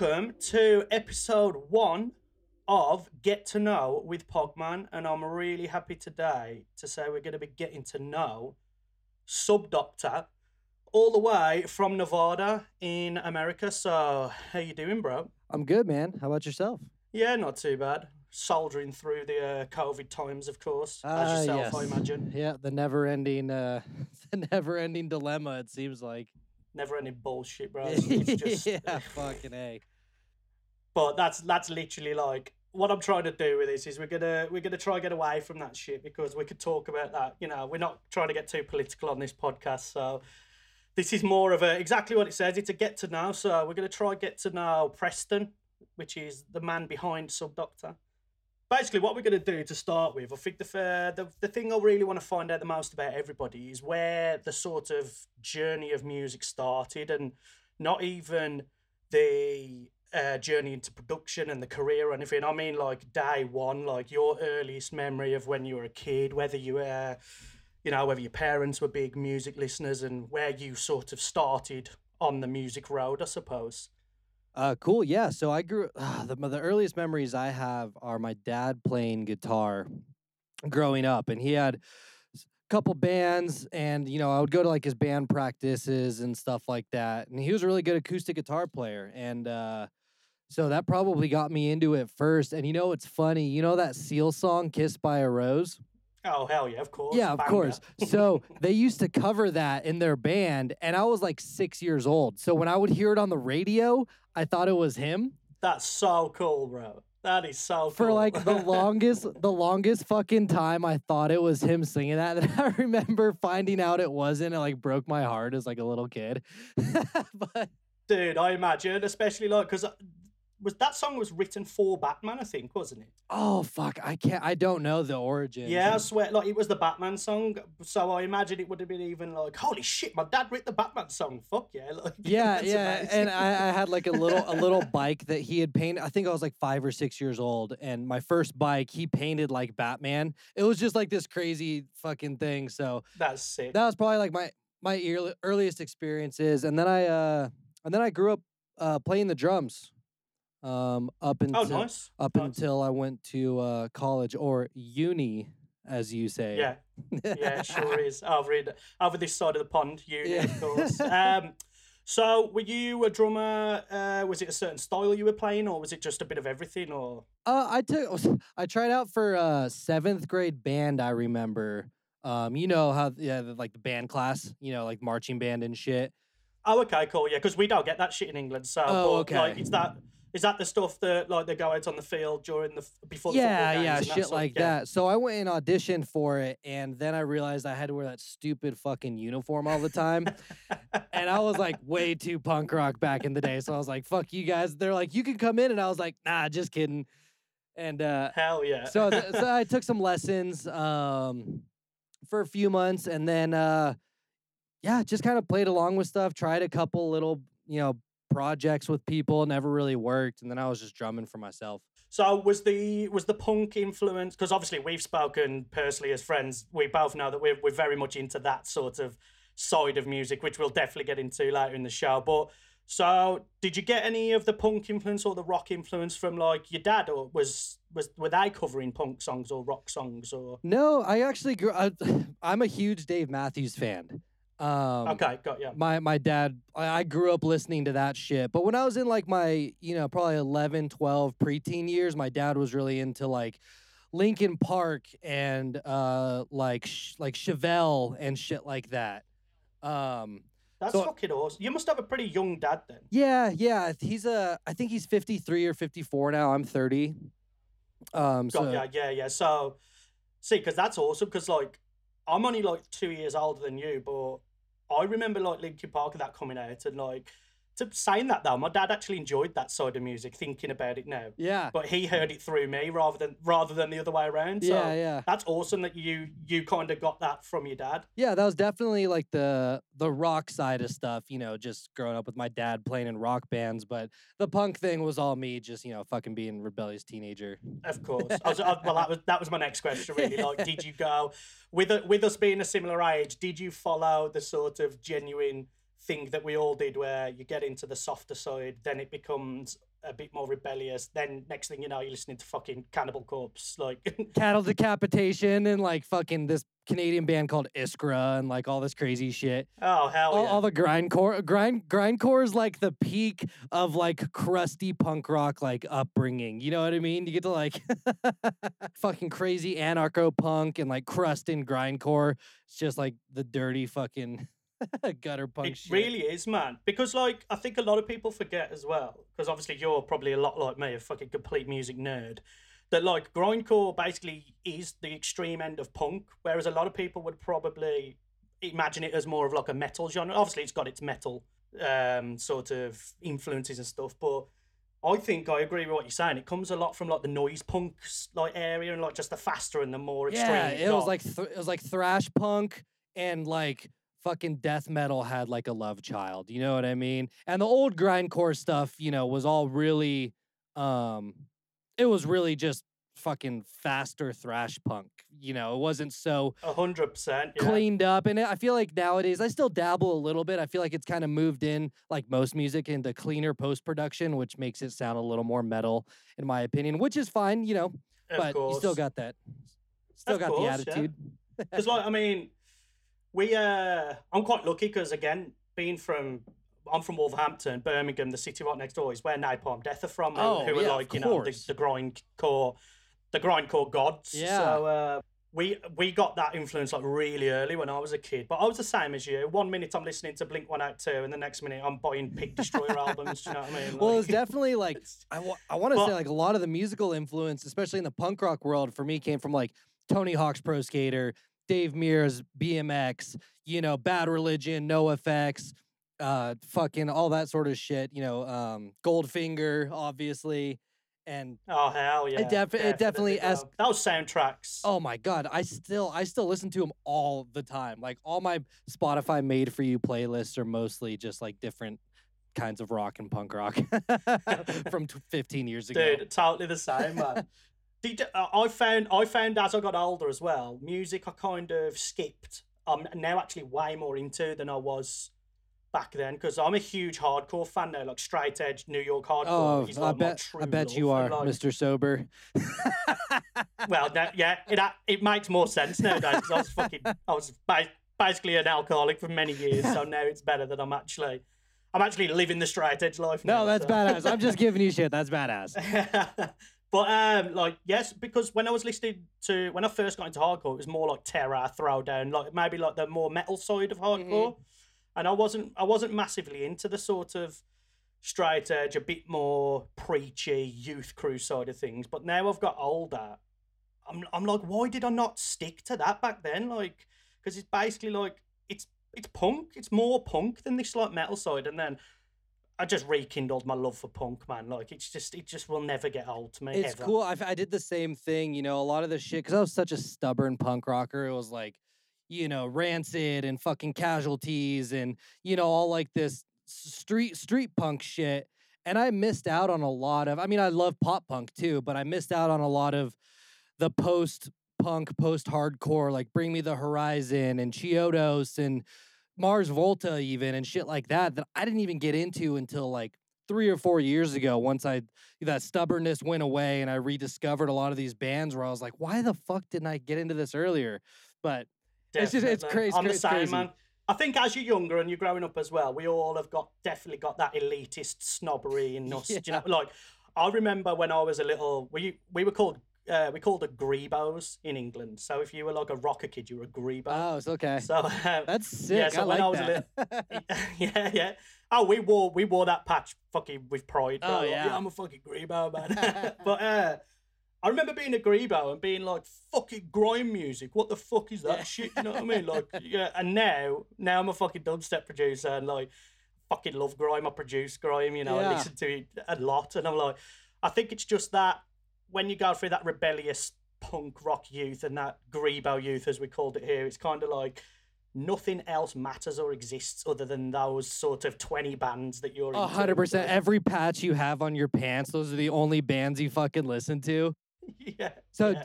Welcome to episode 1 of Get to Know with Pogman, and I'm really happy today to say we're going to be getting to know Sub:Doctor all the way from Nevada in America. So, how you doing, bro? I'm good, man. How about yourself? Yeah, not too bad. Soldiering through the COVID times, of course, as yourself, yes. I imagine. Yeah, the never-ending dilemma, it seems like. Never-ending bullshit, bro. It's just... yeah, fucking A. But that's literally like what I'm trying to do with this is we're gonna try and get away from that shit because we could talk about that. You know, we're not trying to get too political on this podcast. So this is more of a exactly what it says. It's a get to know. So we're gonna try and get to know Preston, which is the man behind Sub:Doctor. Basically, what we're gonna do to start with, I think the thing I really want to find out the most about everybody is where the sort of journey of music started, and not even the journey into production and the career or anything. I mean, like day one, like your earliest memory of when you were a kid, whether you were, you know, whether your parents were big music listeners, and where you sort of started on the music road, I suppose. Cool. Yeah. So I grew the earliest memories I have are my dad playing guitar growing up, and he had a couple bands, and you know I would go to like his band practices and stuff like that, and he was a really good acoustic guitar player, and so that probably got me into it first. And you know it's funny, you know that Seal song "Kissed by a Rose"? Oh, hell yeah, of course. Yeah, of course. So they used to cover that in their band, and I was like 6 years old. So when I would hear it on the radio, I thought it was him. That's so cool, bro. That is so cool. For like the longest fucking time, I thought it was him singing that. And I remember finding out it wasn't. It like broke my heart as like a little kid. But dude, I imagine, especially like, because... that song was written for Batman, I think, wasn't it? Oh, fuck. I don't know the origin. Yeah, I swear. Like, it was the Batman song. So I imagine it would have been even like, holy shit, my dad wrote the Batman song. Fuck yeah. Like, yeah. Amazing. And I had like a little bike that he had painted. I think I was like 5 or 6 years old. And my first bike, he painted like Batman. It was just like this crazy fucking thing. So that's sick. That was probably like my earliest experiences. And then I grew up playing the drums. Until I went to college or uni, as you say. Yeah, it sure is. Over this side of the pond, uni, yeah. Of course. So were you a drummer? Was it a certain style you were playing, or was it just a bit of everything? Or I tried out for seventh grade band. I remember, you know how like the band class, you know, like marching band and shit. Oh, okay, cool. Yeah, because we don't get that shit in England. So, okay. Like, it's that. Is that the stuff that like they go out on the field during the before? Yeah, shit like that. So I went and auditioned for it, and then I realized I had to wear that stupid fucking uniform all the time, and I was like way too punk rock back in the day. So I was like, "Fuck you guys!" They're like, "You can come in," and I was like, "Nah, just kidding." And hell yeah. So I took some lessons for a few months, and then just kind of played along with stuff. Tried a couple little, you know, projects with people, never really worked, and then I was just drumming for myself. So was the punk influence, because obviously we've spoken personally as friends, we both know that we're very much into that sort of side of music, which we'll definitely get into later in the show. But so did you get any of the punk influence or the rock influence from like your dad, or were they covering punk songs or rock songs? Or no, I actually I'm a huge Dave Matthews fan. Okay, got you. My dad, I grew up listening to that shit. But when I was in like my, you know, probably 11, 12 preteen years, my dad was really into like Linkin Park and like Chevelle and shit like that. That's fucking awesome. You must have a pretty young dad then. Yeah. I think he's 53 or 54 now. I'm 30. Yeah. So see, because that's awesome. Because like, I'm only like 2 years older than you, but I remember like Linkin Park and that coming out, and like to saying that though, my dad actually enjoyed that side of music. Thinking about it now, yeah, but he heard it through me rather than the other way around. So yeah, that's awesome that you kind of got that from your dad. Yeah, that was definitely like the rock side of stuff. You know, just growing up with my dad playing in rock bands, but the punk thing was all me, just you know, fucking being a rebellious teenager. Of course. That was my next question. Really, like, did you go with us being a similar age? Did you follow the sort of genuine thing that we all did where you get into the softer side, then it becomes a bit more rebellious. Then next thing you know, you're listening to fucking Cannibal Corpse, like Cattle Decapitation, and like fucking this Canadian band called Iskra, and like all this crazy shit. Oh hell yeah! All the grindcore, grindcore is like the peak of like crusty punk rock like upbringing. You know what I mean? You get to like fucking crazy anarcho punk and like crust and grindcore. It's just like the dirty fucking. Gutter punk it shit. Really is, man, because like I think a lot of people forget as well, because obviously you're probably a lot like me, a fucking complete music nerd, that like grindcore basically is the extreme end of punk, whereas a lot of people would probably imagine it as more of like a metal genre. Obviously it's got its metal sort of influences and stuff, but I think I agree with what you're saying. It comes a lot from like the noise punks like area, and like just the faster and the more extreme. Yeah, it was like thrash punk and like fucking death metal had like a love child, you know what I mean? And the old grindcore stuff, you know, was all really, it was really just fucking faster thrash punk, you know? It wasn't so 100% cleaned up. And I feel like nowadays, I still dabble a little bit. I feel like it's kind of moved in, like most music, into cleaner post-production, which makes it sound a little more metal, in my opinion, which is fine, you know, but you still got that. Still got the attitude. Because like, I mean, I'm quite lucky because, again, I'm from Wolverhampton, Birmingham, the city right next door is where Napalm Death are from, who are like, you know, the grindcore gods. Yeah. So we got that influence like really early when I was a kid. But I was the same as you. 1 minute I'm listening to Blink 182, and the next minute I'm buying Pig Destroyer albums. Do you know what I mean? Like, well, it's definitely like I want to say like a lot of the musical influence, especially in the punk rock world, for me came from like Tony Hawk's Pro Skater, Dave Mirra's BMX, you know, Bad Religion, NoFX, fucking all that sort of shit, you know, Goldfinger, obviously. And oh, hell yeah. It definitely those soundtracks. Oh my God. I still listen to them all the time. Like all my Spotify made for you playlists are mostly just like different kinds of rock and punk rock from 15 years ago. Dude, totally the same, man. I found as I got older as well, music I kind of skipped. I'm now actually way more into than I was back then, because I'm a huge hardcore fan now, like straight edge New York hardcore. Oh, is like I bet you are, like, Mr. Sober. Well, no, yeah, it makes more sense nowadays, because I was basically an alcoholic for many years, so now it's better that I'm actually living the straight edge life now. No, that's badass. I'm just giving you shit. That's badass. But, like, yes, because when I first got into hardcore, it was more like terror, throwdown, like maybe like the more metal side of hardcore. Mm-hmm. And I wasn't massively into the sort of straight edge, a bit more preachy youth crew side of things. But now I've got older, I'm like, why did I not stick to that back then? Like, because it's basically like, it's punk. It's more punk than this like metal side. And then I just rekindled my love for punk, man. Like, it just will never get old to me. It's ever. Cool. I did the same thing, you know, a lot of the shit, because I was such a stubborn punk rocker. It was like, you know, Rancid and fucking Casualties and, you know, all like this street punk shit. And I missed out on a lot of, I mean, I love pop punk too, but I missed out on a lot of the post-punk, post-hardcore, like Bring Me the Horizon and Chiodos and Mars Volta even, and shit like that I didn't even get into until like 3 or 4 years ago, once that stubbornness went away and I rediscovered a lot of these bands where I was like, why the fuck didn't I get into this earlier? But it's crazy. I'm the same, man. I think as you're younger and you're growing up as well, we all have definitely got that elitist snobbery in us. Yeah. You know, like I remember when I was a little, we were called we called it grebos in England. So if you were like a rocker kid, you were a grebo. Oh, it's okay. So that's sick. Yeah, so Oh, we wore that patch fucking with pride. Bro. Oh yeah, I'm a fucking grebo, man. But I remember being a grebo and being like, fucking grime music. What the fuck is that shit? You know what I mean? Like, yeah. And now I'm a fucking dubstep producer and like, fucking love grime. I produce grime. You know, I listen to it a lot, and I'm like, I think it's just that. When you go through that rebellious punk rock youth and that grebo youth, as we called it here, it's kind of like nothing else matters or exists other than those sort of 20 bands that you're in. 100%. Every patch you have on your pants, those are the only bands you fucking listen to. Yeah. So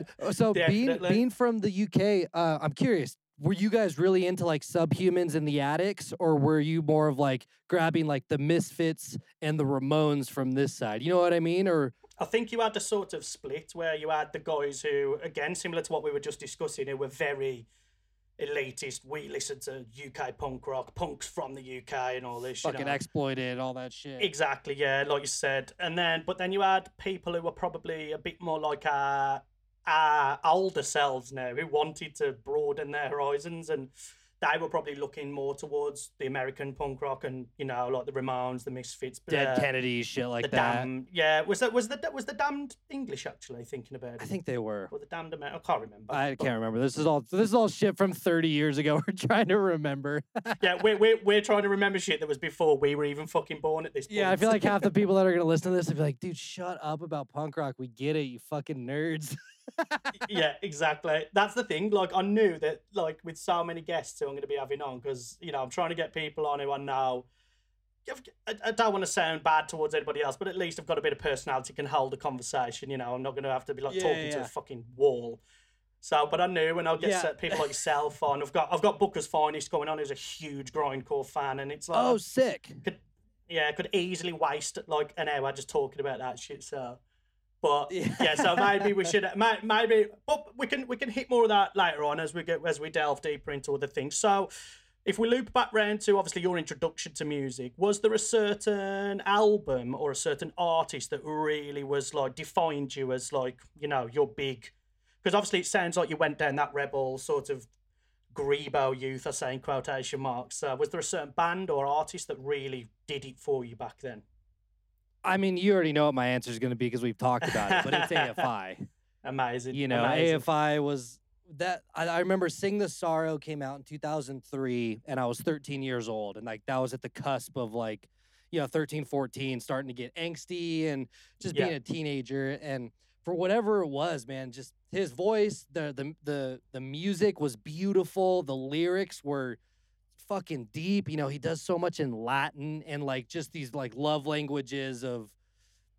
being from the UK, I'm curious, were you guys really into like Subhumans and the Attics, or were you more of like grabbing like the Misfits and the Ramones from this side? You know what I mean? Or I think you had a sort of split where you had the guys who, again, similar to what we were just discussing, who were very elitist. We listen to UK punk rock, punks from the UK and all this. Fucking Exploited, all that shit. Exactly, yeah, like you said. And then, but then you had people who were probably a bit more like our older selves now, who wanted to broaden their horizons, and they were probably looking more towards the American punk rock and, you know, like the Ramones, the Misfits, Dead Kennedys, shit like the that. Damned, yeah, was the Damned English actually? Thinking about it, I think they were. Or the Damned American? I can't remember. I can't remember. This is all shit from 30 years ago. We're trying to remember. Yeah, we're trying to remember shit that was before we were even fucking born at this point. Yeah, I feel like half the people that are gonna listen to this will be like, dude, shut up about punk rock. We get it, you fucking nerds. Yeah, exactly. That's the thing. Like, I knew that, like, with so many guests who I'm going to be having on, because, you know, I'm trying to get people on who I know. I don't want to sound bad towards anybody else, but at least I've got a bit of personality, can hold a conversation. You know, I'm not going to have to be like talking to a fucking wall. So, but I knew when I'll get set people like yourself on. I've got Booker's Finest going on, who's a huge grindcore fan, and it's like, oh, sick. Could easily waste like an hour just talking about that shit. So. But yeah, so maybe we should but we can hit more of that later on as we delve deeper into other things. So if we loop back round to obviously your introduction to music, was there a certain album or a certain artist that really was like defined you as like, you know, your big? Because obviously it sounds like you went down that rebel sort of Grebo youth, I say in quotation marks. Was there a certain band or artist that really did it for you back then? I mean, you already know what my answer is going to be because we've talked about it, but it's AFI. Amazing. You know, amazing. AFI was that. I remember Sing the Sorrow came out in 2003, and I was 13 years old. And like, that was at the cusp of like, you know, 13, 14, starting to get angsty and just being a teenager. And for whatever it was, man, just his voice, the music was beautiful. The lyrics were fucking deep. You know, he does so much in Latin and like just these like love languages of,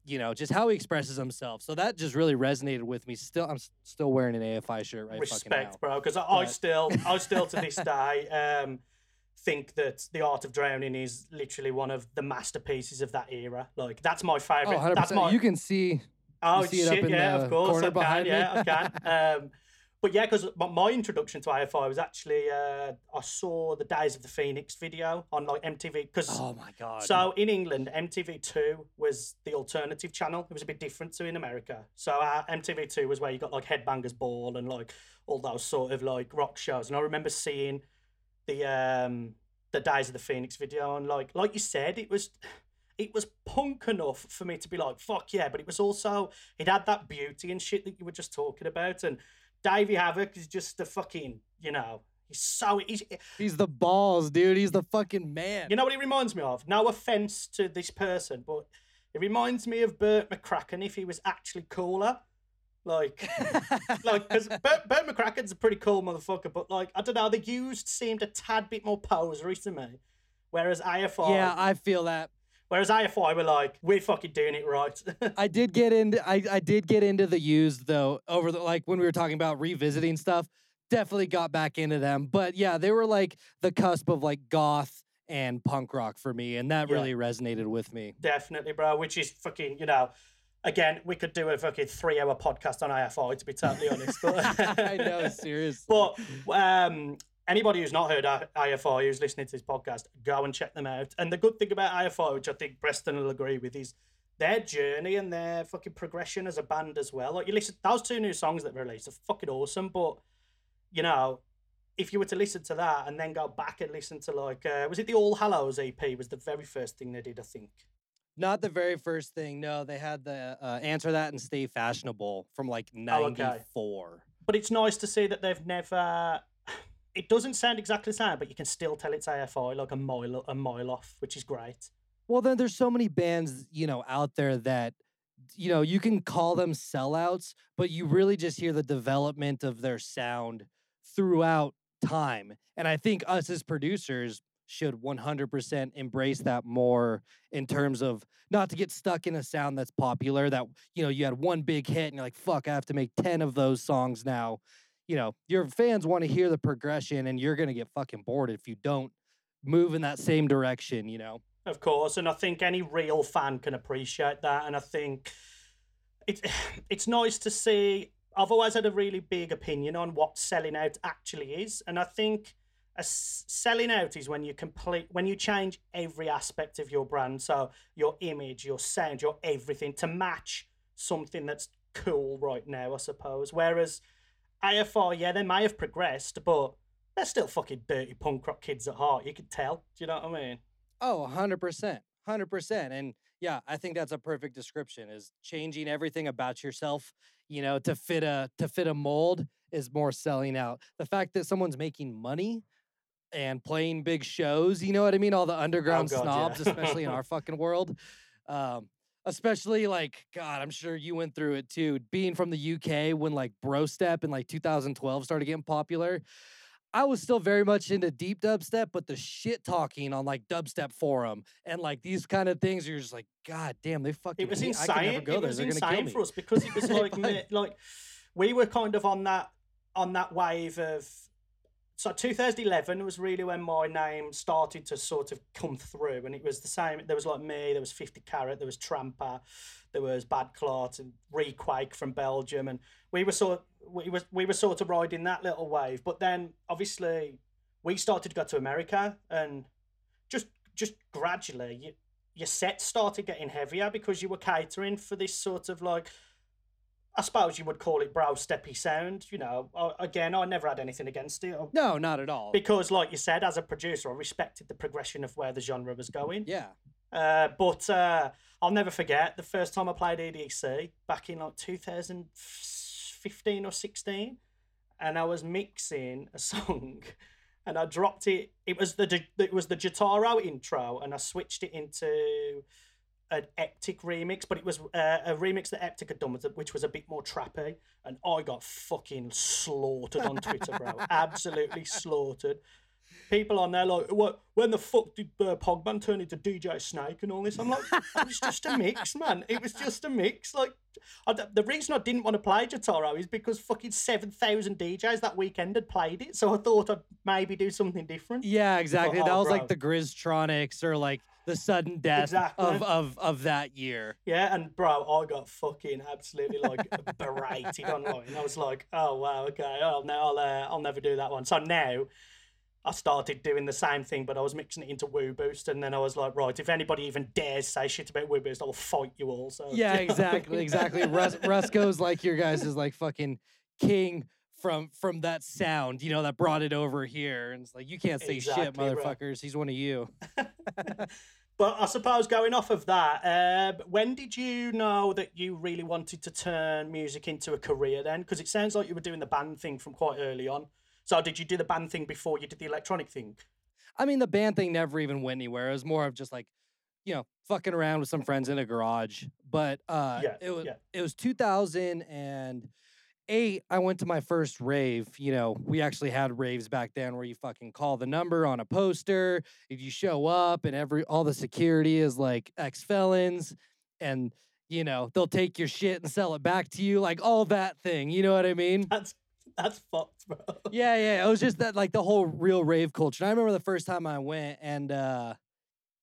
you know, just how he expresses himself. So that just really resonated with me. Still, I'm still wearing an AFI shirt right fucking now. Respect, bro, because I still to this day think that The Art of Drowning is literally one of the masterpieces of that era. Like, that's my favorite. Oh, 100%. That's my... You can see. Oh, you see shit! It up in the of course. I can. Yeah, I can. But yeah, because my introduction to AFI was actually I saw the Days of the Phoenix video on like MTV. Cause, oh my god! So in England, MTV2 was the alternative channel. It was a bit different to in America. So MTV2 was where you got like Headbangers Ball and like all those sort of like rock shows. And I remember seeing the Days of the Phoenix video, and like you said, it was punk enough for me to be like, fuck yeah! But it was also, it had that beauty and shit that you were just talking about. And Davey Havok is just the fucking, you know, he's the balls, dude. He's the fucking man. You know what it reminds me of? No offense to this person, but it reminds me of Burt McCracken if he was actually cooler. Like, because Burt McCracken's a pretty cool motherfucker, but like, I don't know, The Used seemed a tad bit more posery to me. Whereas AFI... Yeah, I feel that. Whereas AFI were like, we're fucking doing it right. I did get into The Used though, over the, like when we were talking about revisiting stuff, definitely got back into them. But yeah, they were like the cusp of like goth and punk rock for me, and that really resonated with me. Definitely, bro, which is fucking, you know, again, we could do a fucking 3-hour podcast on AFI, to be totally honest. But I know, seriously. But anybody who's not heard AFI, who's listening to this podcast, go and check them out. And the good thing about AFI, which I think Preston will agree with, is their journey and their fucking progression as a band as well. Like, you listen, those two new songs that were released are fucking awesome. But, you know, if you were to listen to that and then go back and listen to like, was it the All Hallows EP? Was the very first thing they did, I think. Not the very first thing. No, they had the Answer That and Stay Fashionable from like 94. Oh, okay. But it's nice to see that they've never. It doesn't sound exactly the same, but you can still tell it's AFI like a mile off, which is great. Well, then there's so many bands, you know, out there that, you know, you can call them sellouts, but you really just hear the development of their sound throughout time. And I think us as producers should 100% embrace that more in terms of not to get stuck in a sound that's popular that, you know, you had one big hit and you're like, fuck, I have to make 10 of those songs now. you know, your fans want to hear the progression, and you're going to get fucking bored if you don't move in that same direction, you know? Of course, and I think any real fan can appreciate that, and I think it's nice to see. I've always had a really big opinion on what selling out actually is, and I think selling out is when you change every aspect of your brand, so your image, your sound, your everything, to match something that's cool right now, I suppose. Whereas AFI, yeah, they may have progressed, but they're still fucking dirty punk rock kids at heart. You could tell. Do you know what I mean? Oh, 100%. 100%. And yeah, I think that's a perfect description, is changing everything about yourself, you know, to fit a mold is more selling out. The fact that someone's making money and playing big shows, you know what I mean? All the underground snobs, yeah. Especially in our fucking world. Especially like, God, I'm sure you went through it too. Being from the UK when like Bro Step in like 2012 started getting popular, I was still very much into deep dubstep, but the shit talking on like Dubstep Forum and like these kind of things, you're just like, God damn, they fucking. It was insane. I can never go it there. Was They're insane for us because it was like like we were kind of on that wave of. So 2011 was really when my name started to sort of come through, and it was the same. There was like me, there was 50 Carat, there was Trampa, there was Bad Clot and Requake from Belgium, and we were sort of riding that little wave. But then obviously we started to go to America, and just gradually your set started getting heavier because you were catering for this sort of like, I suppose you would call it brow steppy sound, you know. Again, I never had anything against it. No, not at all. Because, like you said, as a producer, I respected the progression of where the genre was going. Yeah. But I'll never forget the first time I played EDC back in like 2015 or 16, and I was mixing a song, and I dropped it. It was the Jotaro intro, and I switched it into an Eptic remix, but it was a remix that Eptic had done, which was a bit more trappy, and I got fucking slaughtered on Twitter, bro. Absolutely slaughtered. People on there like, what? When the fuck did Pogman turn into DJ Snake and all this? I'm like, it was just a mix, man. It was just a mix. Like, the reason I didn't want to play Jotaro is because fucking 7,000 DJs that weekend had played it, so I thought I'd maybe do something different. Yeah, exactly. But, that was bro. Like the Grizztronics or like the sudden death of that year. Yeah, and bro, I got fucking absolutely like berated online. I was like, oh wow, okay, I'll never do that one. So now I started doing the same thing, but I was mixing it into Woo Boost, and then I was like, right, if anybody even dares say shit about Woo Boost, I will fight you all. So yeah, exactly. Rusko's like your guys is like fucking king from that sound, you know, that brought it over here, and it's like, you can't say shit, motherfuckers. Bro. He's one of you. But I suppose going off of that, when did you know that you really wanted to turn music into a career then? Because it sounds like you were doing the band thing from quite early on. So did you do the band thing before you did the electronic thing? I mean, the band thing never even went anywhere. It was more of just like, you know, fucking around with some friends in a garage. But it was 2008, I went to my first rave. You know, we actually had raves back then where you fucking call the number on a poster. If you show up and all the security is like ex-felons, and, you know, they'll take your shit and sell it back to you. Like all that thing. You know what I mean? That's fucked, bro. Yeah. It was just that, like, the whole real rave culture. And I remember the first time I went, and,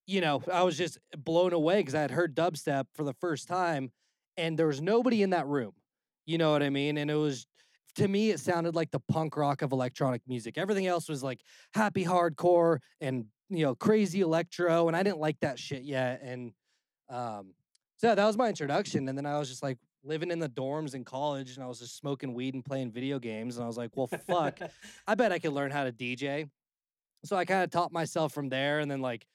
you know, I was just blown away because I had heard dubstep for the first time, and there was nobody in that room. You know what I mean? And it was, to me, it sounded like the punk rock of electronic music. Everything else was like happy hardcore and, you know, crazy electro, and I didn't like that shit yet. And so that was my introduction. And then I was just like, living in the dorms in college, and I was just smoking weed and playing video games, and I was like, well, fuck, I bet I could learn how to DJ. So I kind of taught myself from there, and then, like,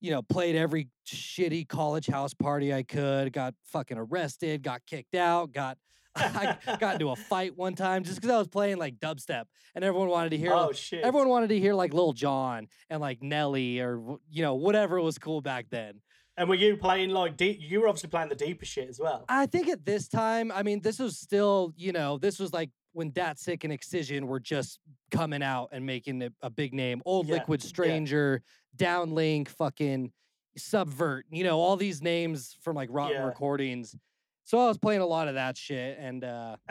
you know, played every shitty college house party I could, got fucking arrested, got kicked out, I got into a fight one time just because I was playing, like, dubstep, and everyone wanted to hear, everyone wanted to hear, like, Lil Jon and, like, Nelly or, you know, whatever was cool back then. And were you playing like deep? You were obviously playing the deeper shit as well. I think at this time, I mean, this was still, you know, this was like when Datsik and Excision were just coming out and making a big name. Old Liquid Stranger, Downlink, fucking Subvert, you know, all these names from like Rotten Recordings. So I was playing a lot of that shit, and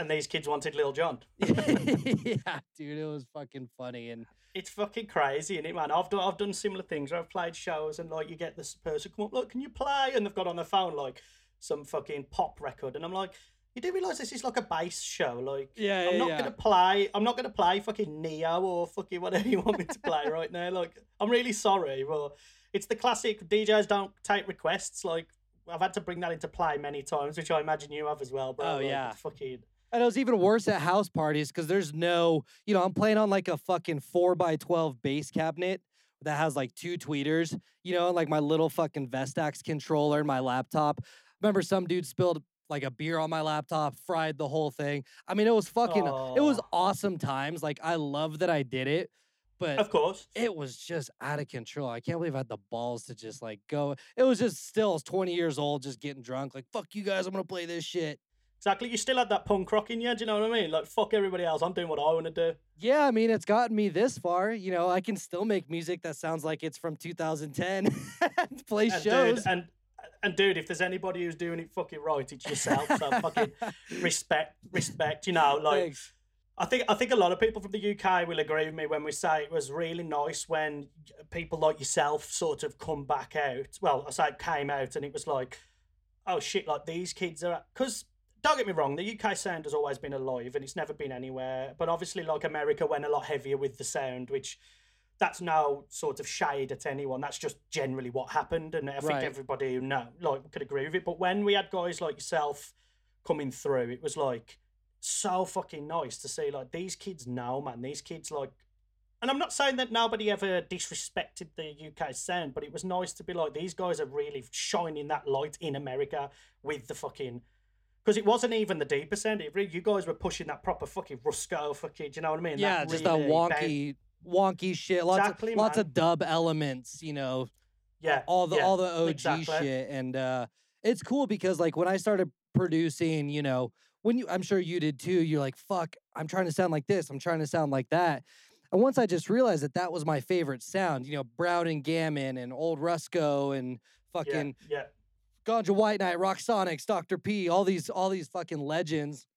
these kids wanted Lil Jon. Yeah, dude, it was fucking funny, and it's fucking crazy, isn't it, man? I've done similar things. I've played shows, and like you get this person come up, look, can you play? And they've got on their phone like some fucking pop record, and I'm like, you do realise this is like a bass show, like I'm not gonna play fucking Neo or fucking whatever you want me to play right now. Like, I'm really sorry, but it's the classic DJs don't take requests. Like, I've had to bring that into play many times, which I imagine you have as well, bro. Oh, like, yeah. Fucking... And it was even worse at house parties because there's no, you know, I'm playing on like a fucking 4x12 bass cabinet that has like two tweeters, you know, and like my little fucking Vestax controller and my laptop. Remember some dude spilled like a beer on my laptop, fried the whole thing. I mean, it was fucking, It was awesome times. Like, I love that I did it. But of course, it was just out of control. I can't believe I had the balls to just like go. It was just still 20 years old, just getting drunk. Like, fuck you guys, I'm going to play this shit. Exactly. You still had that punk rock in you. Do you know what I mean? Like, fuck everybody else. I'm doing what I want to do. Yeah. I mean, it's gotten me this far. You know, I can still make music that sounds like it's from 2010 and play shows. Dude, and dude, if there's anybody who's doing it fucking right, it's yourself. So fucking respect, you know, like. Thanks. I think a lot of people from the UK will agree with me when we say it was really nice when people like yourself sort of come back out. Well, I say came out, and it was like, oh shit, like these kids are... Because, don't get me wrong, the UK sound has always been alive and it's never been anywhere. But obviously, like, America went a lot heavier with the sound, which that's no sort of shade at anyone. That's just generally what happened. And I think everybody who know, like, could agree with it. But when we had guys like yourself coming through, it was like... so fucking nice to see, like, these kids now, man, these kids, like, and I'm not saying that nobody ever disrespected the UK sound, but it was nice to be like, these guys are really shining that light in America with the fucking, because it wasn't even the deeper sound, it really, you guys were pushing that proper fucking Rusko fucking, do you know what I mean? Yeah, that just really that wonky shit, lots of dub elements, you know, all the OG shit, and it's cool because, like, when I started producing, you know, I'm sure you did too, you're like, fuck, I'm trying to sound like this, I'm trying to sound like that. And once I just realized that that was my favorite sound, you know, Brown and Gammon and Old Rusko and fucking Ganja White Night, Rocksonics, Dr. P, all these fucking legends.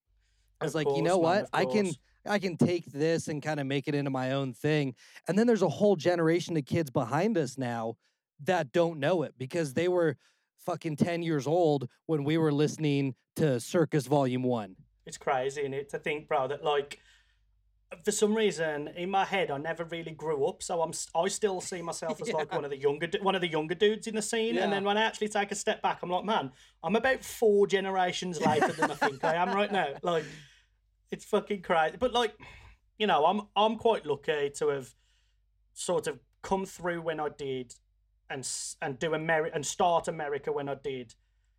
I was like, you know what? I can take this and kind of make it into my own thing. And then there's a whole generation of kids behind us now that don't know it because they were fucking 10 years old when we were listening to Circus Volume 1. It's crazy, isn't it, to think, bro, that, like, for some reason in my head I never really grew up, so I still see myself as like one of the younger dudes in the scene, and then when I actually take a step back, I'm like, man, I'm about 4 generations later than I think I am right now. Like, it's fucking crazy. But, like, you know, I'm quite lucky to have sort of come through when I did and do America and start America when I did.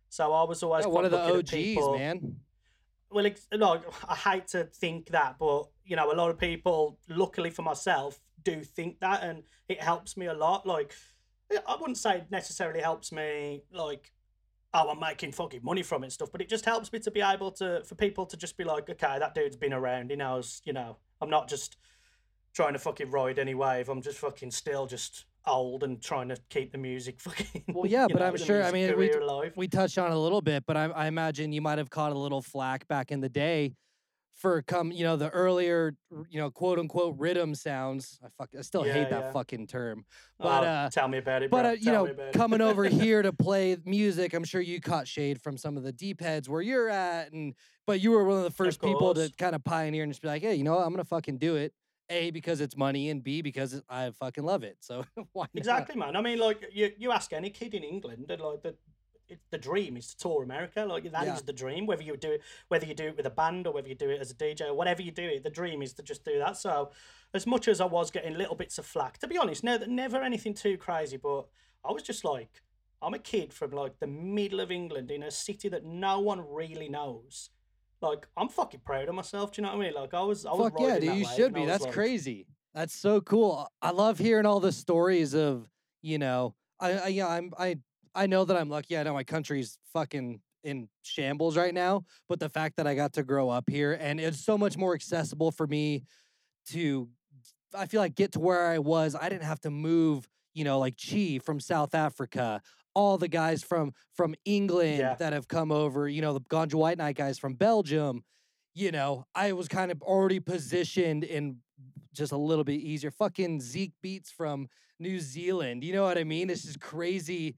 So I was always one of the OGs, people. Man. Well, like, I hate to think that, but, you know, a lot of people, luckily for myself, do think that, and it helps me a lot. Like, I wouldn't say it necessarily helps me, like, oh, I'm making fucking money from it and stuff, but it just helps me to be able to, for people to just be like, okay, that dude's been around, he knows, you know, I'm not just trying to fucking ride any wave, I'm just fucking still just... old and trying to keep the music fucking... Well, yeah, but I'm sure, I mean, we touched on it a little bit, but I imagine you might have caught a little flack back in the day for, you know, the earlier, you know, quote-unquote rhythm sounds. I still hate that fucking term. But tell me about it, bro. But, you know, coming over here to play music, I'm sure you caught shade from some of the deep heads where you're at, but you were one of the first people to kind of pioneer and just be like, hey, you know what? I'm going to fucking do it. A, because it's money, and B, because I fucking love it. So why not? Exactly, man. I mean, like, you ask any kid in England, and like the dream is to tour America. Like, that is the dream. Whether you do it with a band or whether you do it as a DJ, or whatever you do it, the dream is to just do that. So, as much as I was getting little bits of flack, to be honest, never anything too crazy, but I was just like, I'm a kid from like the middle of England in a city that no one really knows. Like, I'm fucking proud of myself. Do you know what I mean? Like, I was fuck yeah, dude, you should be. That's like... crazy. That's so cool. I love hearing all the stories of, you know, I know that I'm lucky. I know my country's fucking in shambles right now, but the fact that I got to grow up here, and it's so much more accessible for me to, I feel like, get to where I was. I didn't have to move, you know, like Chi from South Africa all the guys from England that have come over, you know, the Ganja White Night guys from Belgium, you know, I was kind of already positioned in just a little bit easier. Fucking Zeke Beats from New Zealand. You know what I mean? It's just crazy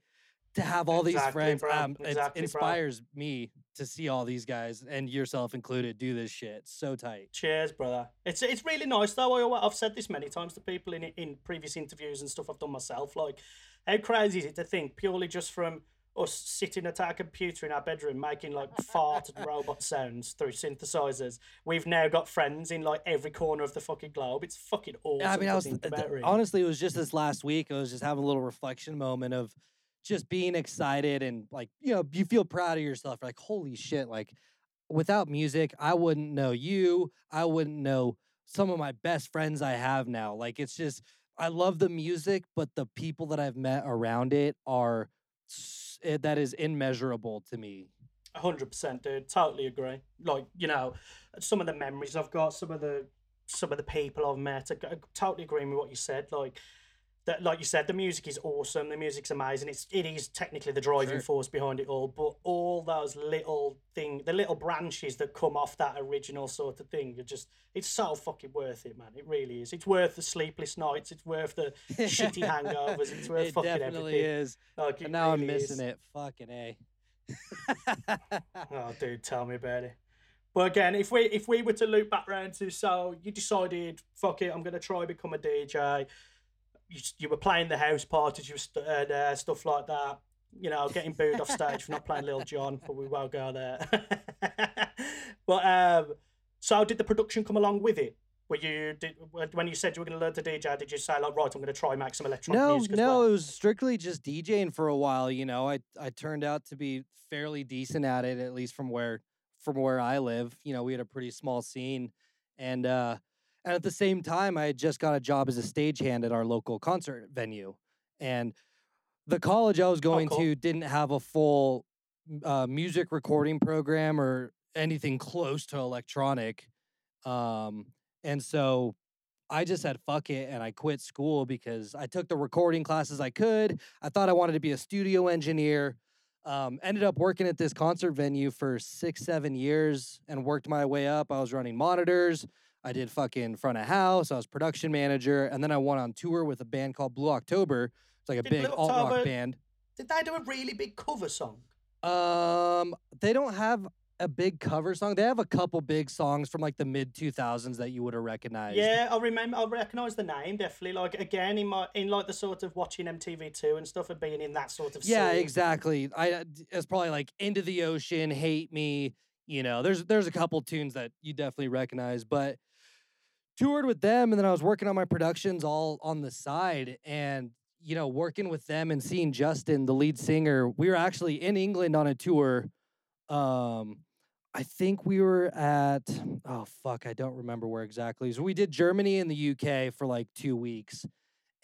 to have all these friends. It inspires me to see all these guys and yourself included do this shit. So tight. Cheers, brother. It's really nice though. I've said this many times to people in previous interviews and stuff I've done myself. Like, how crazy is it to think purely just from us sitting at our computer in our bedroom making like fart and robot sounds through synthesizers, we've now got friends in like every corner of the fucking globe. It's fucking awesome. I mean, honestly, it was just this last week. I was just having a little reflection moment of just being excited and like, you know, you feel proud of yourself. Like, holy shit, like without music, I wouldn't know you. I wouldn't know some of my best friends I have now. Like, it's just, I love the music, but the people that I've met around it are that is immeasurable to me. 100%, dude. Totally agree. Like, you know, some of the memories I've got, some of the people I've met, I totally agree with what you said. Like, that, like you said, the music is awesome. The music's amazing. It is technically the driving force behind it all, but all those little things, the little branches that come off that original sort of thing, it's so fucking worth it, man. It really is. It's worth the sleepless nights. It's worth the shitty hangovers. It's worth fucking everything. It definitely is. Like, and now really I'm missing it. Fucking A. Oh, dude, tell me about it. But again, if we were to loop back round to, so you decided, fuck it, I'm going to try and become a DJ. You were playing the house parties, stuff like that. You know, getting booed off stage for not playing Lil Jon, but we won't go there. But so did the production come along with it? When you said you were going to learn to DJ, did you say like, right, I'm going to try and make some electronic music? No, it was strictly just DJing for a while. You know, I turned out to be fairly decent at it, at least from where I live. You know, we had a pretty small scene, and at the same time, I had just got a job as a stagehand at our local concert venue. And the college I was going to didn't have a full music recording program or anything close to electronic. And so I just said, fuck it. And I quit school because I took the recording classes I could. I thought I wanted to be a studio engineer. Ended up working at this concert venue for 6-7 years and worked my way up. I was running monitors. I did fucking front of house. I was production manager. And then I went on tour with a band called Blue October. It's like a big alt-rock band. Did they do a really big cover song? They don't have a big cover song. They have a couple big songs from like the mid-2000s that you would have recognized. Yeah, I recognize the name, definitely. Like, again, in like the sort of watching MTV2 and stuff and being in that sort of scene. Yeah, exactly. It's probably like Into the Ocean, Hate Me. You know, there's a couple tunes that you definitely recognize, but toured with them, and then I was working on my productions all on the side, and, you know, working with them and seeing Justin, the lead singer. We were actually in England on a tour. I think we were at, oh, fuck, I don't remember where exactly. So we did Germany and the UK for like 2 weeks,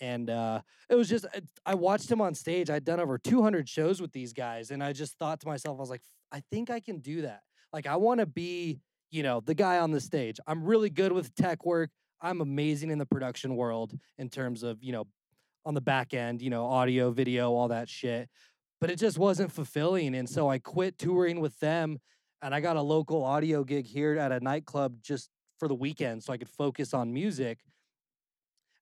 and it was just, I watched him on stage. I'd done over 200 shows with these guys, and I just thought to myself, I was like, I think I can do that. Like, I want to be, you know, the guy on the stage. I'm really good with tech work. I'm amazing in the production world in terms of, you know, on the back end, you know, audio, video, all that shit. But it just wasn't fulfilling. And so I quit touring with them, and I got a local audio gig here at a nightclub just for the weekend so I could focus on music.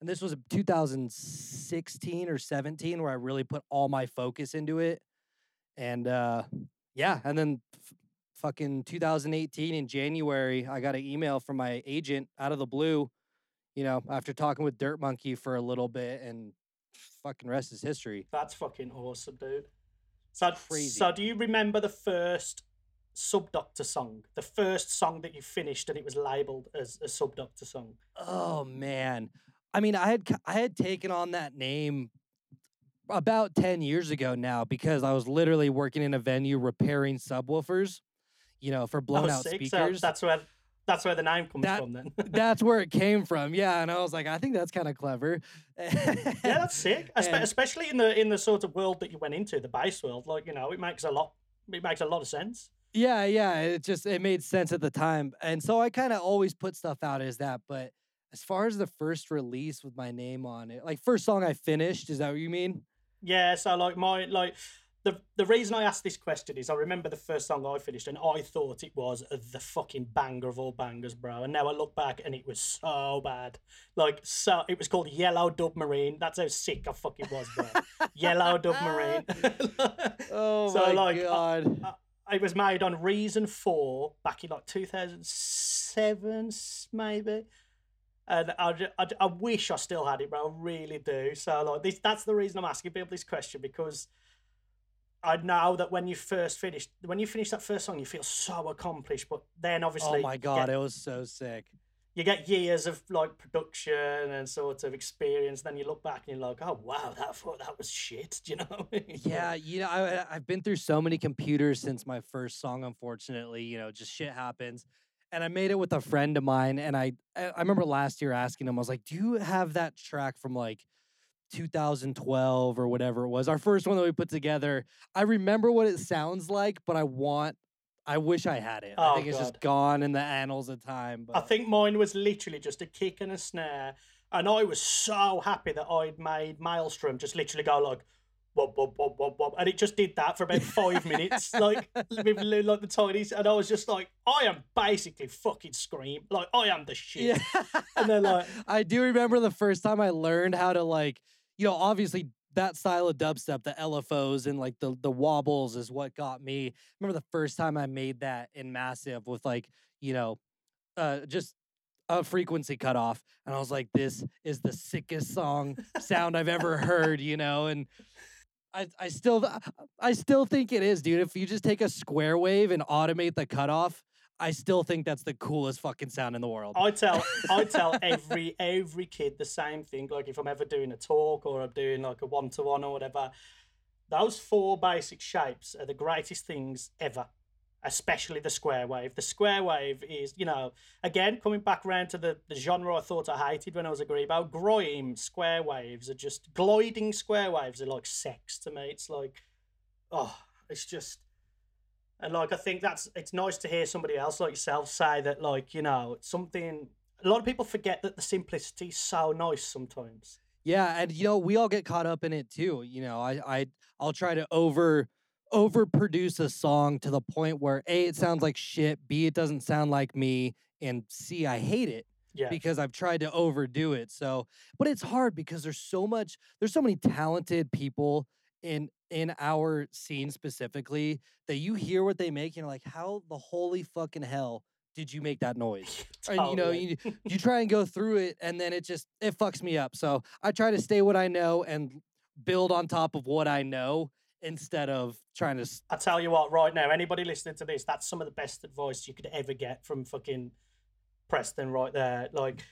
And this was 2016 or 17 where I really put all my focus into it. And yeah, and then fucking 2018 in January, I got an email from my agent out of the blue, you know, after talking with Dirt Monkey for a little bit, and fucking rest is history. That's fucking awesome, dude. So crazy. So do you remember the first Sub:Doctor song? The first song that you finished and it was labeled as a Sub:Doctor song? Oh man. I mean, I had taken on that name about 10 years ago now because I was literally working in a venue repairing subwoofers. You know, for blown out speakers. So that's where the name comes from then. That's where it came from. Yeah. And I was like, I think that's kind of clever. Yeah, that's sick. Especially in the sort of world that you went into, the bass world. Like, you know, it makes a lot of sense. Yeah, yeah. It made sense at the time. And so I kind of always put stuff out as that. But as far as the first release with my name on it, like first song I finished, is that what you mean? Yeah, so like The reason I asked this question is I remember the first song I finished and I thought it was the fucking banger of all bangers, bro. And now I look back and it was so bad. Like, so it was called Yellow Dub Marine. That's how sick I fucking was, bro. Yellow Dub Marine. Oh my God. It was made on Reason 4 back in like 2007, maybe. And I wish I still had it, bro. I really do. So like this, that's the reason I'm asking people this question, because I know that when you finish that first song, you feel so accomplished. But then obviously, oh my God, it was so sick. You get years of like production and sort of experience. Then you look back and you're like, oh wow, that was shit. Do you know what I mean? Yeah, you know, I've been through so many computers since my first song. Unfortunately, you know, just shit happens. And I made it with a friend of mine, and I remember last year asking him, I was like, do you have that track from like 2012 or whatever it was, our first one that we put together? I remember what it sounds like, but I wish I had it. I think it's just gone in the annals of time. But I think mine was literally just a kick and a snare, and I was so happy that I'd made Maelstrom just literally go like wop, wop, wop, wop, wop, and it just did that for about 5 minutes, like the tiniest, and I was just like, I am basically fucking Scream, like I am the shit. Yeah. And they're like, I do remember the first time I learned how to, like, you know, obviously that style of dubstep, the LFOs and like the wobbles is what got me. I remember the first time I made that in Massive with like, you know, just a frequency cutoff. And I was like, this is the sickest sound I've ever heard, you know? And I still think it is, dude. If you just take a square wave and automate the cutoff, I still think that's the coolest fucking sound in the world. I tell every kid the same thing. Like if I'm ever doing a talk or I'm doing like a one-to-one or whatever, those four basic shapes are the greatest things ever, especially the square wave. The square wave is, you know, again, coming back round to the genre I thought I hated when I was a grebo, gliding square waves are like sex to me. It's like, oh, it's just... And like, I think it's nice to hear somebody else like yourself say that, like, you know, it's something, a lot of people forget that the simplicity is so nice sometimes. Yeah. And you know, we all get caught up in it too. You know, I'll try to overproduce a song to the point where A, it sounds like shit, B, it doesn't sound like me, and C, I hate it. Yeah. Because I've tried to overdo it. So, but it's hard because there's so many talented people in our scene specifically that you hear what they make and you're like, how the holy fucking hell did you make that noise? Totally. And you know, you try and go through it and then it fucks me up. So I try to stay what I know and build on top of what I know instead of trying to... I tell you what, right now, anybody listening to this, that's some of the best advice you could ever get from fucking Preston right there. Like,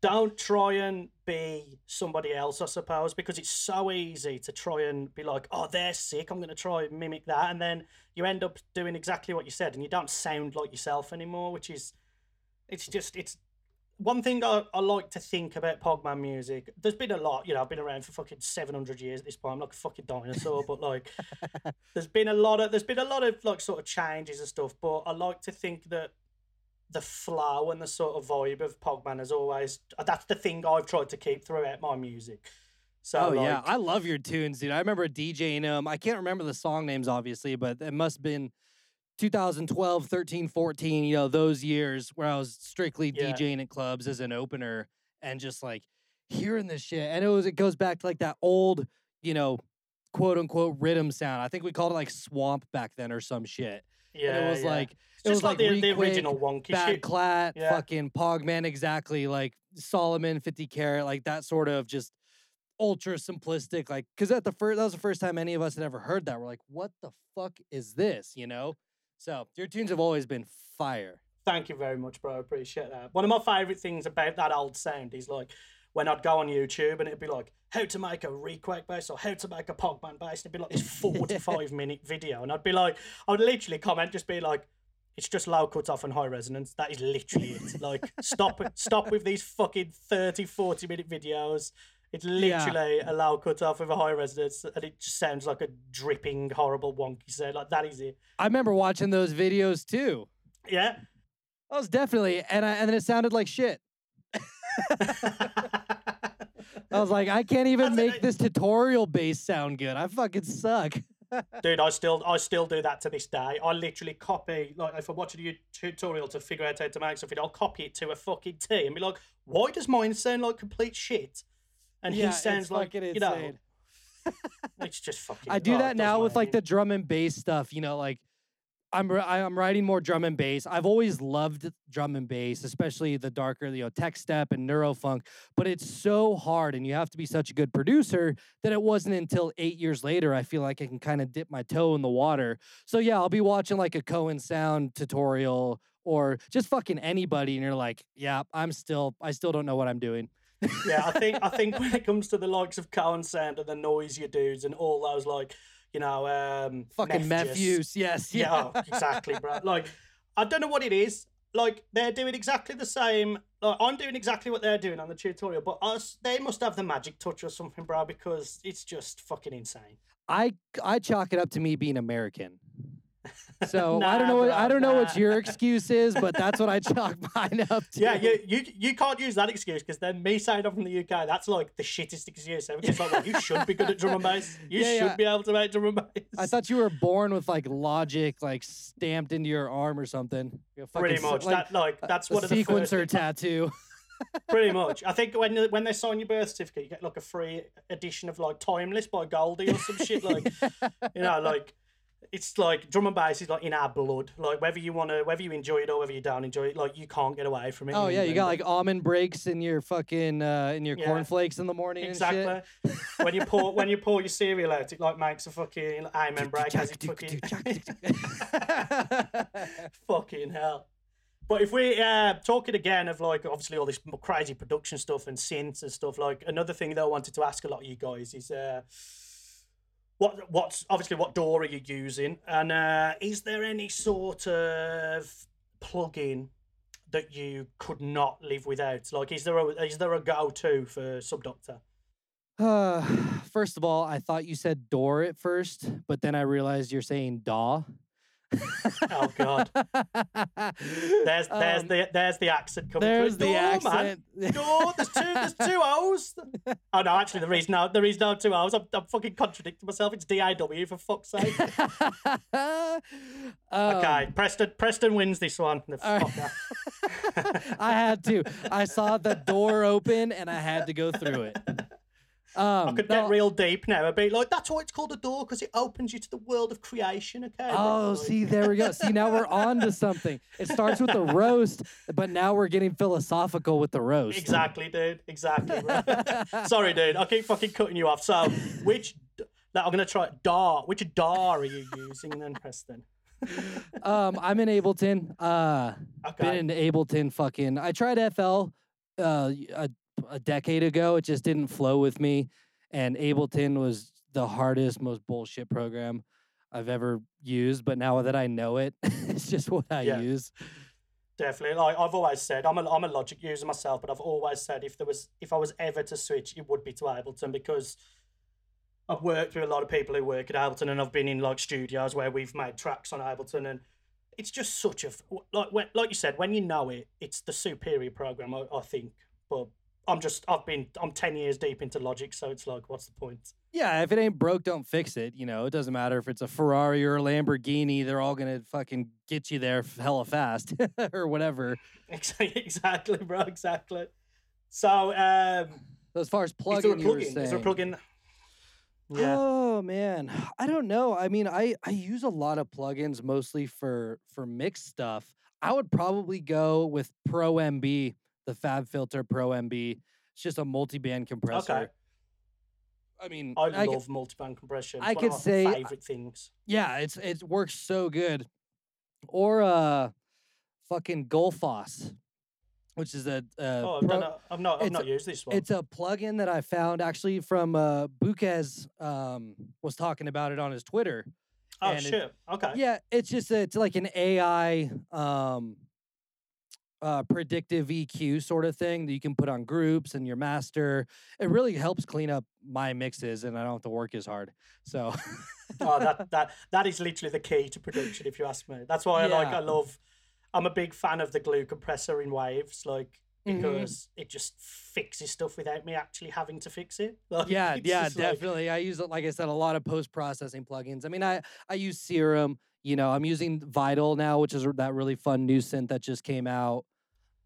don't try and be somebody else, I suppose, because it's so easy to try and be like, oh, they're sick, I'm going to try and mimic that. And then you end up doing exactly what you said and you don't sound like yourself anymore, which is, it's one thing I like to think about Pogman music. There's been a lot, you know, I've been around for fucking 700 years at this point. I'm like a fucking dinosaur, but like there's been a lot of like sort of changes and stuff, but I like to think that the flow and the sort of vibe of Pogman has always... That's the thing I've tried to keep throughout my music. So, yeah. I love your tunes, dude. I remember DJing them. I can't remember the song names, obviously, but it must have been 2012, 13, 14, you know, those years where I was strictly DJing at clubs as an opener and just, like, hearing this shit. And it goes back to, like, that old, you know, quote-unquote rhythm sound. I think we called it, like, swamp back then or some shit. Yeah, and it was like, it was like the original wonky Bad shit. Bad Clat, fucking Pogman, exactly, like Solomon, 50 Carat, like that sort of just ultra simplistic, like, because that was the first time any of us had ever heard that. We're like, what the fuck is this, you know? So your tunes have always been fire. Thank you very much, bro. I appreciate that. One of my favorite things about that old sound is like, when I'd go on YouTube and it'd be like, how to make a Requake bass or how to make a Pogman bass. And it'd be like this 45-minute video. And I'd be like, I would literally comment, just be like, it's just low cutoff and high resonance. That is literally it. Like, stop with these fucking 30, 40-minute videos. It's literally a low cutoff with a high resonance, and it just sounds like a dripping, horrible, wonky sound. Like, that is it. I remember watching those videos too. Yeah? I was definitely, and then it sounded like shit. I was like, I can't even make this tutorial bass sound good. I fucking suck. Dude, I still do that to this day. I literally copy, like, if I'm watching a tutorial to figure out how to make something, I'll copy it to a fucking T and be like, why does mine sound like complete shit? And yeah, he sounds like, you know, it's just fucking... I do that now with, like, the drum and bass stuff, you know, like, I'm writing more drum and bass. I've always loved drum and bass, especially the darker, you know, tech step and neurofunk. But it's so hard, and you have to be such a good producer that it wasn't until 8 years later I feel like I can kind of dip my toe in the water. So yeah, I'll be watching like a Cohen Sound tutorial or just fucking anybody, and you're like, yeah, I still don't know what I'm doing. Yeah, I think when it comes to the likes of Cohen Sound and the noisier dudes and all those, like, you know, fucking Matthews. Yes. Yeah, oh, exactly, bro. Like, I don't know what it is. Like, they're doing exactly the same. Like, I'm doing exactly what they're doing on the tutorial, but they must have the magic touch or something, bro, because it's just fucking insane. I chalk it up to me being American. So nah, I don't know what your excuse is, but that's what I chalk mine up to. Yeah, you can't use that excuse, because then me saying I'm from the UK, that's like the shittest excuse ever. Because like, well, you should be good at drum and bass. You should be able to make drum and bass. I thought you were born with like logic, like stamped into your arm or something. Pretty much. Like, that's one of the first sequencer tattoo. Pretty much. I think when they sign your birth certificate, you get like a free edition of like Timeless by Goldie or some shit. Like, you know, like. It's like drum and bass is like in our blood. Like whether you enjoy it or whether you don't enjoy it, like you can't get away from it. Oh yeah, you got like almond breaks in your fucking cornflakes in the morning. Exactly. And shit. when you pour your cereal out, it like makes a fucking almond break as it fucking fucking hell. But if we're talking again of like obviously all this crazy production stuff and synths and stuff, like another thing that I wanted to ask a lot of you guys is. What door are you using? And is there any sort of plugin that you could not live without? Like, is there a go-to for Sub:Doctor? First of all, I thought you said door at first, but then I realized you're saying DAW. Oh God! There's the accent coming. There's the accent. Man. Door. There's two O's. Oh no! Actually, there is no two O's. I'm fucking contradicting myself. It's DAW for fuck's sake. Okay, Preston wins this one. I had to. I saw the door open and I had to go through it. I could get real deep now. I'd be like, that's why it's called a door, because it opens you to the world of creation, okay? Oh, see, there we go. See, now we're on to something. It starts with the roast, but now we're getting philosophical with the roast. Exactly, dude. Exactly. Sorry, dude. I keep fucking cutting you off. So, I'm going to try it. DAW. Which DAW are you using then, Preston? I'm in Ableton. Okay. Been in Ableton fucking... I tried FL a decade ago. It just didn't flow with me, and Ableton was the hardest, most bullshit program I've ever used, but now that I know it, it's just what I use. Definitely. Like I've always said, I'm a Logic user myself, but I've always said if I was ever to switch, it would be to Ableton, because I've worked with a lot of people who work at Ableton, and I've been in like studios where we've made tracks on Ableton, and it's just such a like you said, when you know it, it's the superior program, I think. But I'm 10 years deep into Logic, so it's like, what's the point? Yeah, if it ain't broke, don't fix it. You know, it doesn't matter if it's a Ferrari or a Lamborghini, they're all going to fucking get you there hella fast or whatever. Exactly, bro, exactly. So, as far as plugging, you were saying. Is there a plug-in? Yeah. Oh, man. I don't know. I mean, I use a lot of plugins mostly for mixed stuff. I would probably go with Pro MB. The Fab Filter Pro MB. It's just a multi-band compressor. Okay. I mean, I love multi-band compression. I could say my favorite things. Yeah, it works so good. Or fucking Golfoss, which is a. I've not used this one. It's a plugin that I found actually from Bukez. Was talking about it on his Twitter. Oh shit! Sure. Okay. Yeah, it's like an AI. Predictive EQ sort of thing that you can put on groups and your master. It really helps clean up my mixes, and I don't have to work as hard. So, that is literally the key to production, if you ask me. That's why I'm a big fan of the glue compressor in Waves. Like because it just fixes stuff without me actually having to fix it. Like, yeah, definitely. I use, like I said, a lot of post-processing plugins. I mean, I use Serum. You know, I'm using Vital now, which is that really fun new synth that just came out.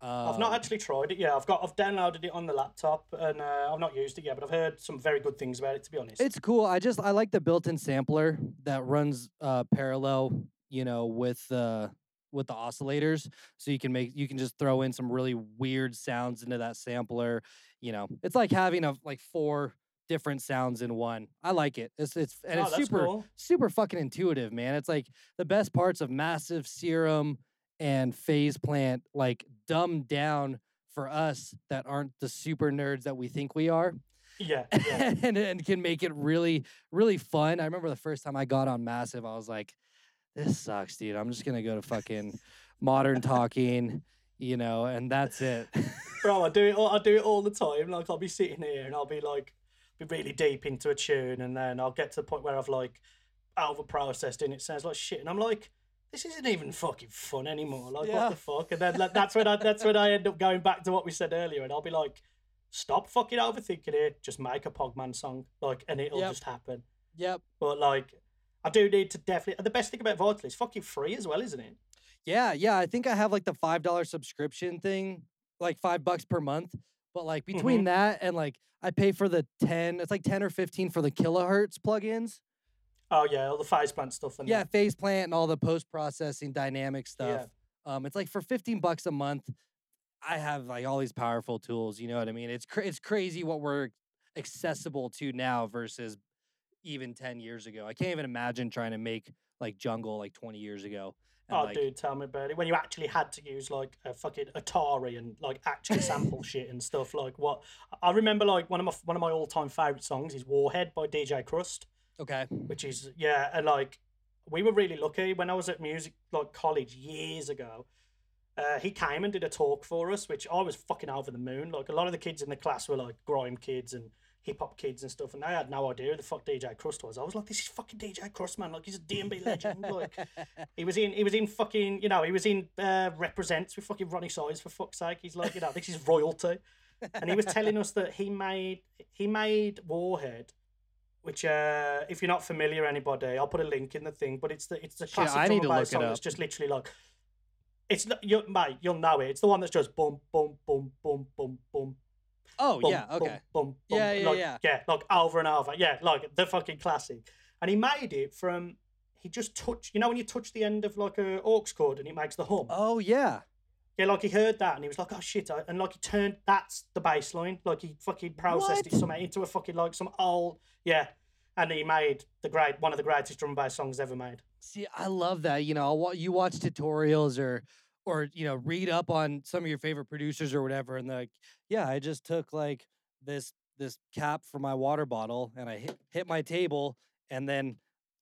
I've not actually tried it. Yeah, I've downloaded it on the laptop, and I've not used it yet, but I've heard some very good things about it, to be honest. It's cool. I like the built-in sampler that runs parallel, you know, with the oscillators, so you can just throw in some really weird sounds into that sampler. You know, it's like having like four different sounds in one. I like it. It's super cool. Super fucking intuitive, man. It's like the best parts of Massive, Serum, and Phase Plant, like dumbed down for us that aren't the super nerds that we think we are. Yeah. and can make it really, really fun. I remember the first time I got on Massive, I was like, this sucks, dude. I'm just going to go to fucking Modern Talking, you know, and that's it. Bro, I do it all the time. Like, I'll be sitting here and I'll be like, be really deep into a tune, and then I'll get to the point where I've like over-processed and it sounds like shit. And I'm like, this isn't even fucking fun anymore. Like, what the fuck? And then like, that's when I end up going back to what we said earlier, and I'll be like, stop fucking overthinking it. Just make a Pogman song, like, and it'll just happen. Yep. But like, I do need to definitely... The best thing about Vital is fucking free as well, isn't it? Yeah. I think I have, like, the $5 subscription thing, like, $5 per month. But, like, between that and, like, I pay for the 10... It's, like, 10 or 15 for the kilohertz plugins. Oh, yeah, all the Phase Plant stuff. And Phase Plant and all the post-processing dynamic stuff. Yeah. It's, like, for $15 a month, I have, like, all these powerful tools, you know what I mean? It's crazy what we're accessible to now versus... even 10 years ago. I can't even imagine trying to make like jungle like 20 years ago. And, dude, tell me about it. When you actually had to use like a fucking Atari and like actually sample shit and stuff. Like, what I remember, like one of my all-time favorite songs is Warhead by DJ Crust. Okay. Which is and like we were really lucky when I was at music like college years ago. He came and did a talk for us, which I was fucking over the moon. Like a lot of the kids in the class were like grime kids and hip-hop kids and stuff, and they had no idea who the fuck DJ Crust was. I was like, this is fucking DJ Crust, man. Like, he's a D&B legend. Like, he was in fucking, you know, he was in Represents with fucking Ronnie Size, for fuck's sake. He's like, you know, this is royalty. And he was telling us that he made Warhead, which if you're not familiar, anybody, I'll put a link in the thing, but it's the classic drum and bass song that's just literally like, it's not, mate, you'll know it. It's the one that's just boom, boom, boom, boom, boom, boom. Oh, boom, yeah, okay. Boom, boom, boom. Yeah, like over and over. Yeah, like the fucking classic. And he made it from, he just touched, you know when you touch the end of like a aux cord and it makes the hum? Oh, yeah. Yeah, like he heard that and he was like, oh, shit. And like he turned, that's the bass line. Like he fucking processed it somehow into a fucking like some old, And he made one of the greatest drum and bass songs ever made. See, I love that. You know, you watch tutorials or, you know, read up on some of your favorite producers or whatever. And like, yeah, I just took like this cap from my water bottle and I hit my table and then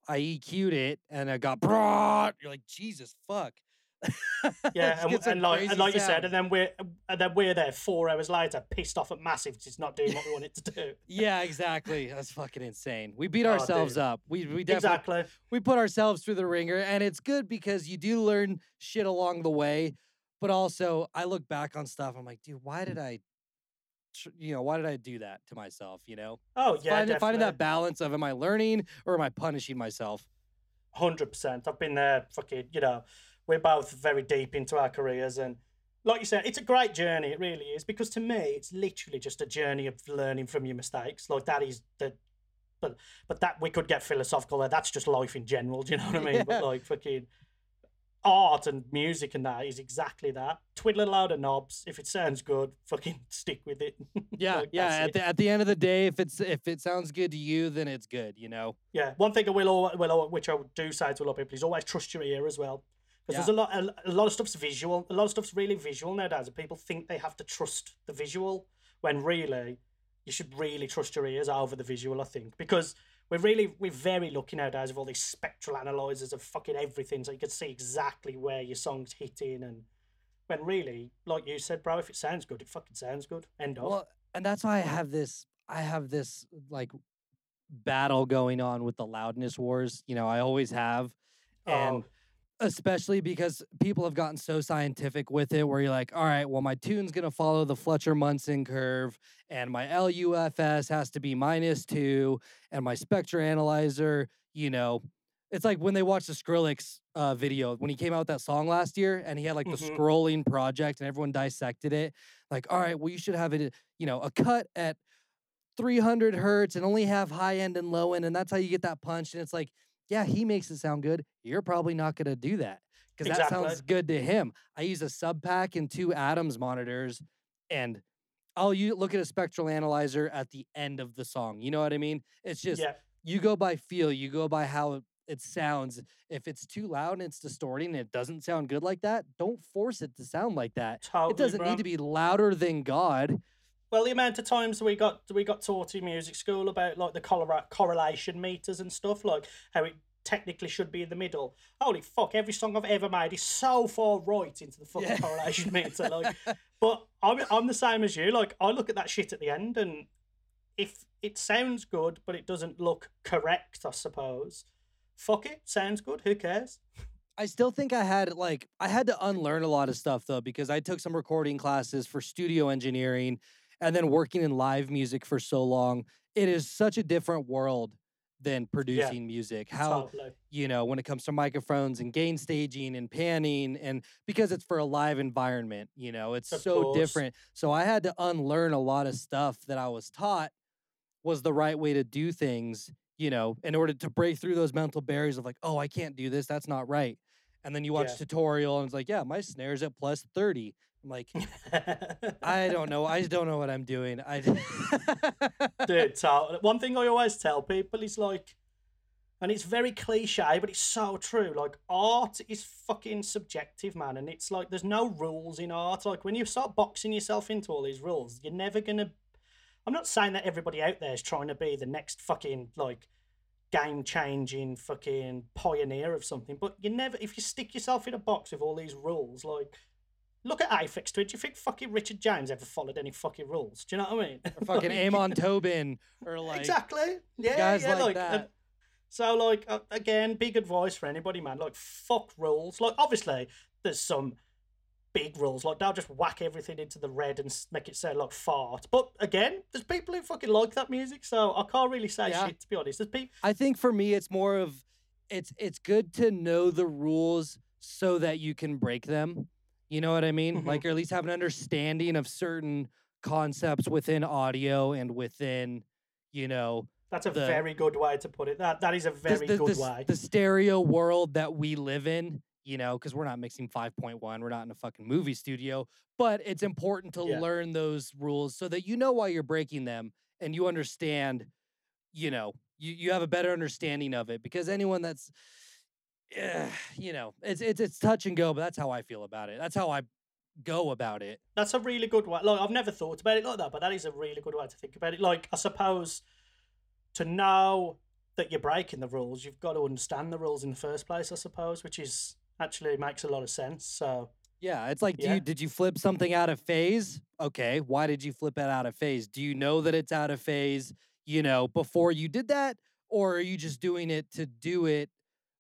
I EQ'd it and I got broad. You're like, Jesus, fuck. Yeah. and like you said, and then we're there 4 hours later, pissed off at Massive because it's not doing what we want it to do. Yeah, exactly. That's fucking insane. We beat ourselves up. We definitely we put ourselves through the ringer, and it's good because you do learn shit along the way. But also, I look back on stuff. I'm like, dude, why did I do that to myself? You know? Oh yeah, finding that balance of am I learning or am I punishing myself? 100%. I've been there. Fucking, you know. We're both very deep into our careers, and like you said, it's a great journey. It really is, because to me, it's literally just a journey of learning from your mistakes. Like that is the, but that we could get philosophical there. That's just life in general. Do you know what I mean? Yeah. But like fucking art and music and that is exactly that. Twiddle a load of knobs. If it sounds good, fucking stick with it. Yeah, like, yeah. At the end of the day, if it sounds good to you, then it's good. You know. Yeah. One thing I will which I do say to a lot of people is always trust your ear as well. Because there's a lot of stuff's visual. A lot of stuff's really visual nowadays. People think they have to trust the visual when really you should really trust your ears over the visual, I think. Because we're very lucky nowadays with all these spectral analyzers of fucking everything, so you can see exactly where your song's hitting. And when really, like you said, bro, if it sounds good, it fucking sounds good. End of. Well, and that's why I have this like battle going on with the loudness wars. You know, I always have. And especially because people have gotten so scientific with it where you're like, all right, well, my tune's going to follow the Fletcher-Munson curve and my LUFS has to be -2 and my Spectra Analyzer, you know, it's like when they watched the Skrillex video when he came out with that song last year and he had like the scrolling project and everyone dissected it. Like, all right, well, you should have it, you know, a cut at 300 hertz and only have high end and low end. And that's how you get that punch. And it's like, yeah, he makes it sound good. You're probably not going to do that because that sounds good to him. I use a sub pack and 2 Adams monitors and I'll look at a spectral analyzer at the end of the song. You know what I mean? It's just, you go by feel, you go by how it sounds. If it's too loud and it's distorting and it doesn't sound good like that, don't force it to sound like that. Totally, it doesn't need to be louder than God. Well, the amount of times we got taught in music school about like the correlation meters and stuff, like how it technically should be in the middle. Holy fuck, every song I've ever made is so far right into the fucking correlation meter. Like, but I'm the same as you. Like, I look at that shit at the end, and if it sounds good but it doesn't look correct, I suppose, fuck it, sounds good, who cares? I still think I had to unlearn a lot of stuff though, because I took some recording classes for studio engineering and then working in live music for so long. It is such a different world than producing music. How, you know, when it comes to microphones and gain staging and panning, and because it's for a live environment, you know, it's so different. So I had to unlearn a lot of stuff that I was taught was the right way to do things, you know, in order to break through those mental barriers of like, oh, I can't do this, that's not right. And then you watch tutorial and it's like, yeah, my snare's at +30. I'm like, I don't know. I just don't know what I'm doing. Dude, one thing I always tell people is like, and it's very cliche, but it's so true. Like, art is fucking subjective, man. And it's like, there's no rules in art. Like, when you start boxing yourself into all these rules, you're never going to... I'm not saying that everybody out there is trying to be the next fucking, like, game-changing fucking pioneer of something, but you never... If you stick yourself in a box with all these rules, like... Look at AFX Twitch. Do you think fucking Richard James ever followed any fucking rules? Do you know what I mean? Or fucking Amon Tobin or like... Exactly. Yeah, guys like that. So like, again, big advice for anybody, man. Like, fuck rules. Like, obviously, there's some big rules. Like, they'll just whack everything into the red and make it sound like fart. But again, there's people who fucking like that music, so I can't really say shit, to be honest. There's people... I think for me, it's more of... It's good to know the rules so that you can break them. You know what I mean? Like, or at least have an understanding of certain concepts within audio and within, you know... That's a very good way to put it. That is a very good way. The stereo world that we live in, you know, because we're not mixing 5.1. We're not in a fucking movie studio. But it's important to learn those rules so that you know why you're breaking them and you understand, you know, you have a better understanding of it. Because anyone that's... you know, it's touch and go, but that's how I feel about it. That's how I go about it. That's a really good way. Like, I've never thought about it like that, but that is a really good way to think about it. Like, I suppose to know that you're breaking the rules, you've got to understand the rules in the first place, I suppose, which is actually makes a lot of sense. So yeah, it's like, did you flip something out of phase? Okay, why did you flip it out of phase? Do you know that it's out of phase, you know, before you did that? Or are you just doing it to do it?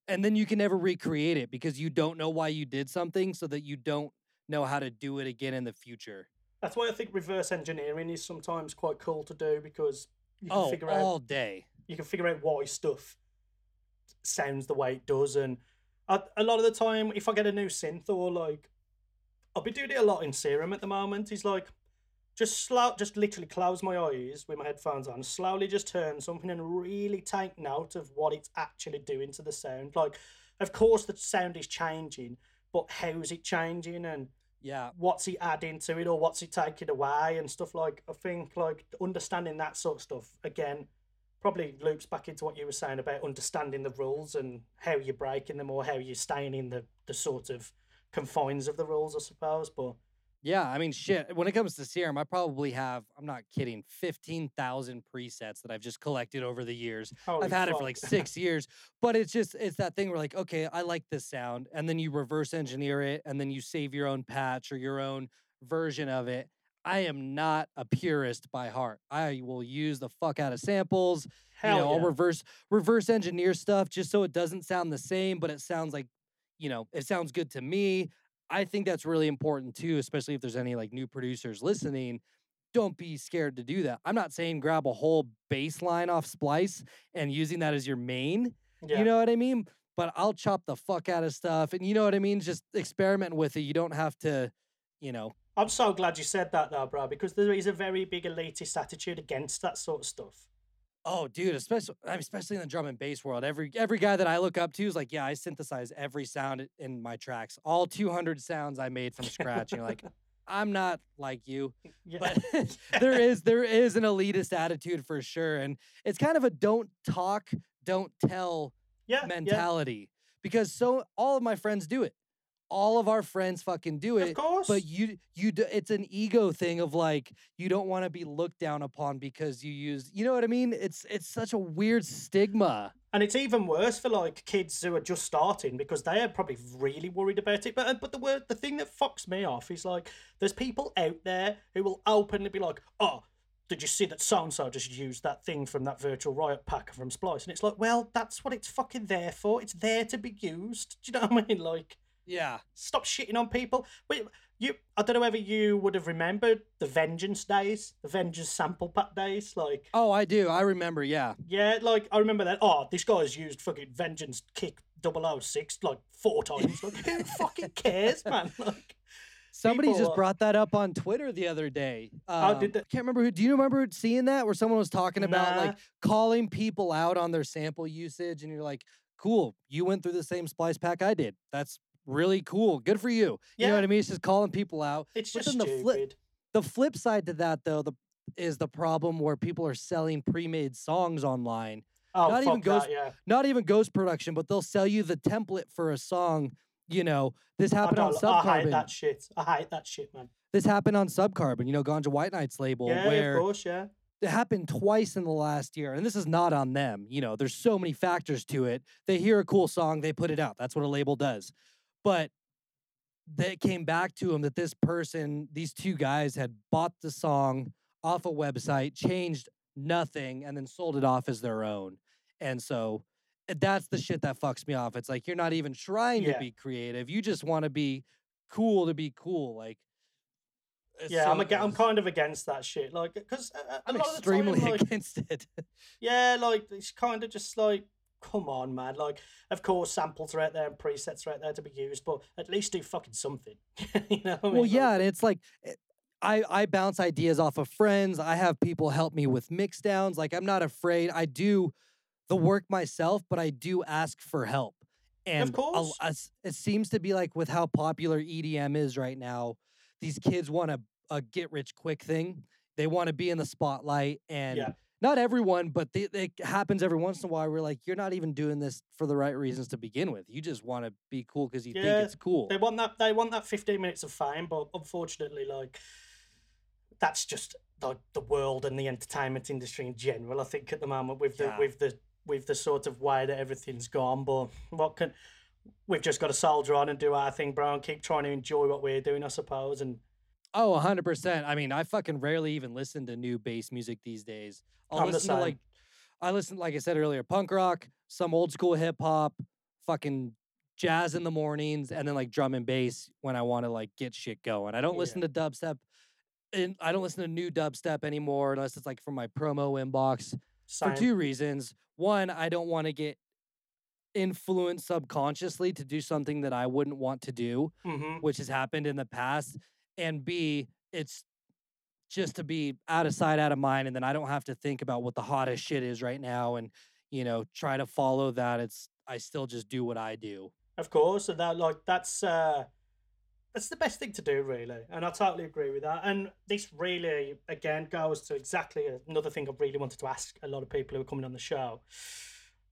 And then you can never recreate it because you don't know why you did something, so that you don't know how to do it again in the future. That's why I think reverse engineering is sometimes quite cool to do, because you can figure out all day. You can figure out why stuff sounds the way it does. And a lot of the time, if I get a new synth, or like, I'll be doing it a lot in Serum at the moment, is like, just literally close my eyes with my headphones on, slowly just turn something and really take note of what it's actually doing to the sound. Like, of course the sound is changing, but how's it changing, and what's it adding to it, or what's it taking away and stuff. Like, I think like understanding that sort of stuff, again, probably loops back into what you were saying about understanding the rules and how you're breaking them, or how you're staying in the sort of confines of the rules, I suppose. But yeah, I mean, shit, when it comes to Serum, I probably have, I'm not kidding, 15,000 presets that I've just collected over the years. Holy I've had fuck. It for like 6 years, but it's just, it's that thing where like, okay, I like this sound, and then you reverse engineer it, and then you save your own patch or your own version of it. I am not a purist by heart. I will use the fuck out of samples. Hell, you know, I'll reverse engineer stuff just so it doesn't sound the same, but it sounds like, you know, it sounds good to me. I think that's really important too, especially if there's any like new producers listening. Don't be scared to do that. I'm not saying grab a whole bass line off Splice and using that as your main. Yeah. You know what I mean? But I'll chop the fuck out of stuff. And you know what I mean? Just experiment with it. You don't have to, you know. I'm so glad you said that though, bro, because there is a very big elitist attitude against that sort of stuff. Oh, dude, especially in the drum and bass world. Every guy that I look up to is like, yeah, I synthesize every sound in my tracks. All 200 sounds I made from scratch. And you're like, I'm not like you. Yeah. But there is an elitist attitude for sure. And it's kind of a don't talk, don't tell mentality. Yeah. Because all of my friends do it. All of our friends fucking do it. Of course. But you do, it's an ego thing of like, you don't want to be looked down upon because you know what I mean? It's such a weird stigma. And it's even worse for like kids who are just starting because they are probably really worried about it. But the thing that fucks me off is like, there's people out there who will openly be like, oh, did you see that so-and-so just used that thing from that Virtual Riot pack from Splice? And it's like, well, that's what it's fucking there for. It's there to be used. Do you know what I mean? Like, yeah. Stop shitting on people. I don't know whether you would have remembered the Vengeance days, the Vengeance sample pack days. Like, oh, I do. I remember, yeah. Yeah, like, I remember that. Oh, this guy's used fucking Vengeance Kick 006 like 4 times. Like, who fucking cares, man? Like, somebody just brought that up on Twitter the other day. Did I can't remember who. Do you remember seeing that where someone was talking about like calling people out on their sample usage? And you're like, cool, you went through the same Splice pack I did. That's really cool. Good for you. Yeah. You know what I mean? It's just calling people out. It's just stupid. The flip side to that, though, is the problem where people are selling pre-made songs online. Oh, not even Ghost, that, yeah. Not even Ghost production, but they'll sell you the template for a song. You know, this happened on Subcarbon. I hate that shit. I hate that shit, man. This happened on Subcarbon, you know, Ganja White Night's label. Yeah, where of course, yeah. It happened twice in the last year, and this is not on them. You know, there's so many factors to it. They hear a cool song, they put it out. That's what a label does. But it came back to him that these 2 guys had bought the song off a website, changed nothing, and then sold it off as their own. And so that's the shit that fucks me off. It's like, you're not even trying to be creative. You just want to be cool to be cool. Like, yeah, I'm kind of against that shit. Like, because I'm extremely against it. Yeah, like, it's kind of just like, come on, man. Like, of course, samples are out there and presets are out there to be used, but at least do fucking something. You know what I mean? Well, yeah, and it's like, I bounce ideas off of friends. I have people help me with mixdowns. Like, I'm not afraid. I do the work myself, but I do ask for help. And of course. It seems to be like with how popular EDM is right now, these kids want a get-rich-quick thing. They want to be in the spotlight and... Yeah. Not everyone, but it happens every once in a while. We're like, you're not even doing this for the right reasons to begin with. You just want to be cool because you think it's cool. They want that 15 minutes of fame, but unfortunately, like, that's just like the world and the entertainment industry in general. I think at the moment with the sort of way that everything's gone, but we've just got to soldier on and do our thing, bro, and keep trying to enjoy what we're doing, I suppose, and. Oh, 100%. I mean, I fucking rarely even listen to new bass music these days. I listen, like I said earlier, punk rock, some old school hip hop, fucking jazz in the mornings, and then like drum and bass when I want to like get shit going. I don't listen to dubstep, and I don't listen to new dubstep anymore unless it's like from my promo inbox. Same. For 2 reasons. One, I don't want to get influenced subconsciously to do something that I wouldn't want to do, which has happened in the past. And B, it's just to be out of sight, out of mind, and then I don't have to think about what the hottest shit is right now and, you know, try to follow that. I still just do what I do. Of course, and that's the best thing to do, really, and I totally agree with that. And this really, again, goes to exactly another thing I really wanted to ask a lot of people who are coming on the show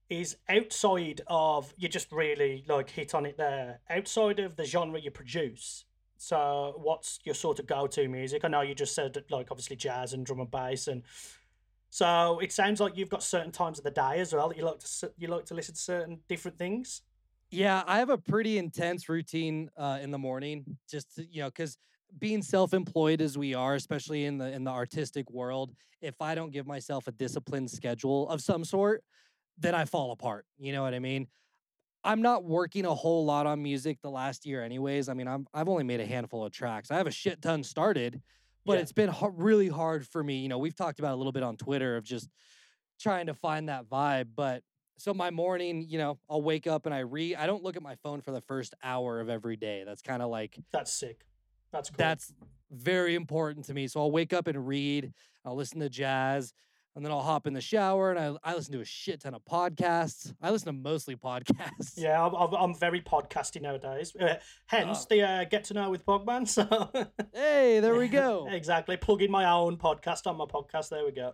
is outside of, you just really, like, hit on it there, outside of the genre you produce, so what's your sort of go-to music? I know you just said, like, obviously jazz and drum and bass. And so it sounds like you've got certain times of the day as well that you like to listen to certain different things. Yeah, I have a pretty intense routine in the morning, just to, you know, because being self-employed as we are, especially in the artistic world, if I don't give myself a disciplined schedule of some sort, then I fall apart. You know what I mean? I'm not working a whole lot on music the last year anyways. I mean, I've only made a handful of tracks. I have a shit ton started, but it's been really hard for me. You know, we've talked about it a little bit on Twitter of just trying to find that vibe. But so my morning, you know, I'll wake up and I don't look at my phone for the first hour of every day. That's kind of like... That's sick. That's cool. That's very important to me. So I'll wake up and read. I'll listen to jazz. And then I'll hop in the shower, and I listen to a shit ton of podcasts. I listen to mostly podcasts. Yeah, I'm very podcasty nowadays. Hence the Get to Know with Pogman. So hey, there we go. Exactly. Plugging my own podcast on my podcast. There we go.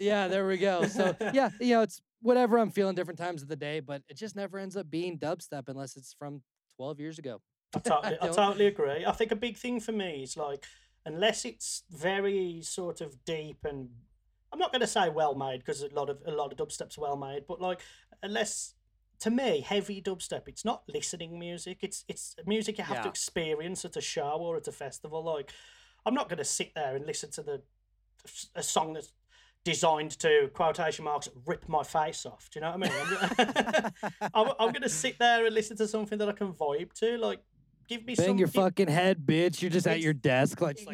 Yeah, there we go. So, yeah, you know, it's whatever I'm feeling different times of the day, but it just never ends up being dubstep unless it's from 12 years ago. I totally agree. I think a big thing for me is, like, unless it's very sort of deep and... I'm not going to say well made because a lot of dubstep's well made, but like unless to me heavy dubstep, it's not listening music. It's music you have to experience at a show or at a festival. Like I'm not going to sit there and listen to a song that's designed to quotation marks rip my face off. Do you know what I mean? I'm going to sit there and listen to something that I can vibe to. Like give me bang your fucking head, bitch. You're just at your desk, it's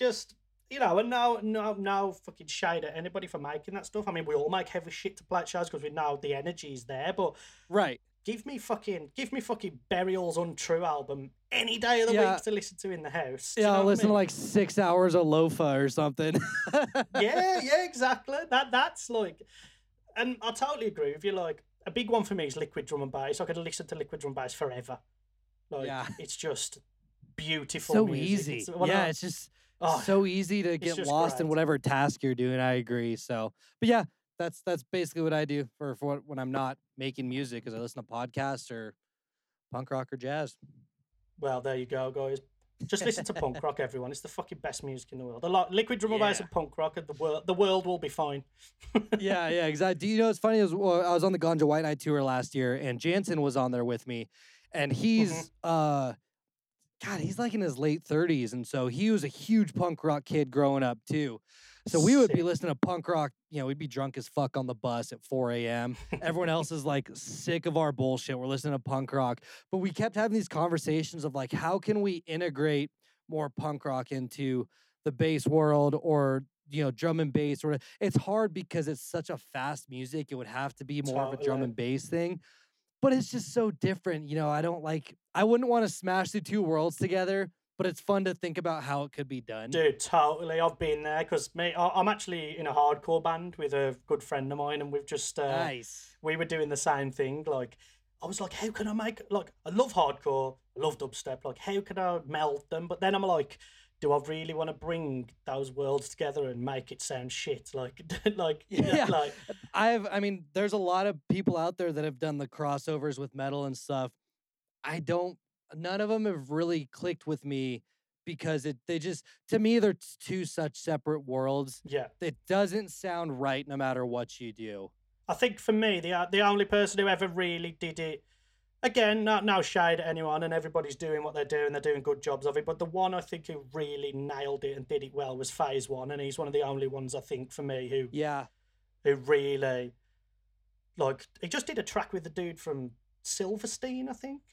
just. You know, and no fucking shade at anybody for making that stuff. I mean, we all make heavy shit to play at shows because we know the energy is there, but give me fucking Burial's Untrue album any day of the week to listen to in the house. Yeah, I'll listen to like 6 hours of Lofa or something. yeah, exactly. That's like, and I totally agree with you. Like a big one for me is Liquid Drum and Bass. I could listen to Liquid Drum and Bass forever. Like it's just beautiful. So music. Easy. It's just. Oh, so easy to get lost in whatever task you're doing. I agree. So, but yeah, that's basically what I do for when I'm not making music, because I listen to podcasts or punk rock or jazz. Well, there you go, guys. Just listen to punk rock, everyone. It's the fucking best music in the world. Liquid Drum and Bass and punk rock, and the world will be fine. yeah, exactly. You know, it's funny. I was on the Ganja White Night tour last year, and Jansen was on there with me, and he's God, he's like in his late 30s, and so he was a huge punk rock kid growing up too. So we would be listening to punk rock. You know, we'd be drunk as fuck on the bus at 4 a.m. Everyone else is like sick of our bullshit. We're listening to punk rock, but we kept having these conversations of like, how can we integrate more punk rock into the bass world or you know drum and bass? Or it's hard because it's such a fast music. It would have to be more of a drum and bass thing. But it's just so different, you know, I wouldn't want to smash the two worlds together, but it's fun to think about how it could be done. Dude, totally. I've been there because I'm actually in a hardcore band with a good friend of mine, and we've just, we were doing the same thing. Like, I was like, how can I make, like, I love hardcore, I love dubstep, like, how can I meld them? But then I'm like, do I really want to bring those worlds together and make it sound shit? I mean, there's a lot of people out there that have done the crossovers with metal and stuff. None of them have really clicked with me because to me, they're two such separate worlds. Yeah. It doesn't sound right no matter what you do. I think for me, the only person who ever really did it, again, no shade at anyone, and everybody's doing what they're doing good jobs of it, but the one I think who really nailed it and did it well was Phase One, and he's one of the only ones I think for me who really, like, he just did a track with the dude from Silverstein, I think.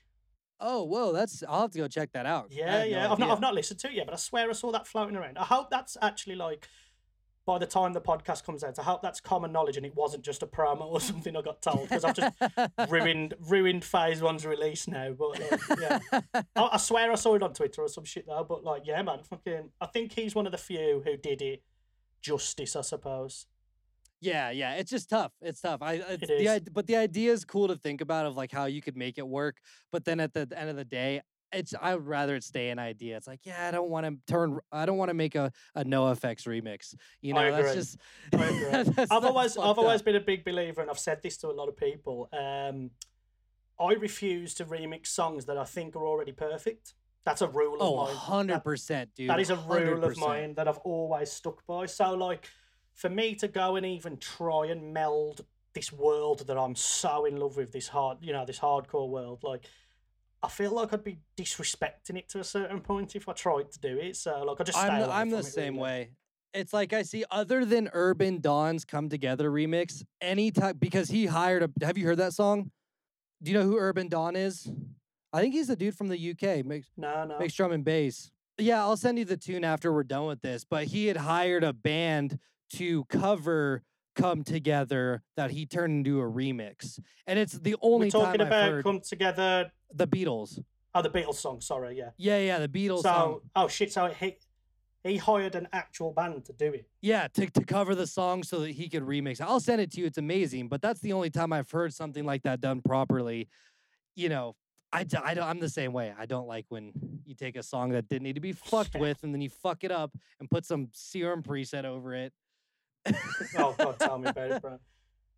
Oh, whoa, I'll have to go check that out. No, I've not listened to it yet, but I swear I saw that floating around. I hope that's actually like, by the time the podcast comes out, I hope that's common knowledge and it wasn't just a promo or something I got told, because I've just ruined Phase One's release now. But I swear I saw it on Twitter or some shit though. But like, yeah, man, fucking, I think he's one of the few who did it justice, I suppose. Yeah, it's just tough. It's tough. But the idea is cool to think about of like how you could make it work. But then at the end of the day, I would rather it stay an idea. It's like, yeah, I don't want to make a NoFX remix. You know, that's just. I agree. I've always been a big believer, and I've said this to a lot of people. I refuse to remix songs that I think are already perfect. That's a rule of mine. 100%, dude. That is a rule 100%. Of mine that I've always stuck by. So, like, for me to go and even try and meld this world that I'm so in love with, this hardcore world, like, I feel like I'd be disrespecting it to a certain point if I tried to do it. So like, I just stay away from it. I'm the same way. It's like I see, other than Urban Dawn's Come Together remix, any time, because he hired a... Have you heard that song? Do you know who Urban Dawn is? I think he's the dude from the UK. No. Makes drum and bass. Yeah, I'll send you the tune after we're done with this. But he had hired a band to cover Come Together that he turned into a remix. And it's the only time I've heard... We're talking about Come Together... The Beatles. Oh, the Beatles song, sorry, yeah. Yeah, the Beatles song. Oh, shit, so he hired an actual band to do it. Yeah, to cover the song so that he could remix. I'll send it to you. It's amazing. But that's the only time I've heard something like that done properly. You know, I'm the same way. I don't like when you take a song that didn't need to be fucked with and then you fuck it up and put some Serum preset over it. Oh, God, tell me about it, bro.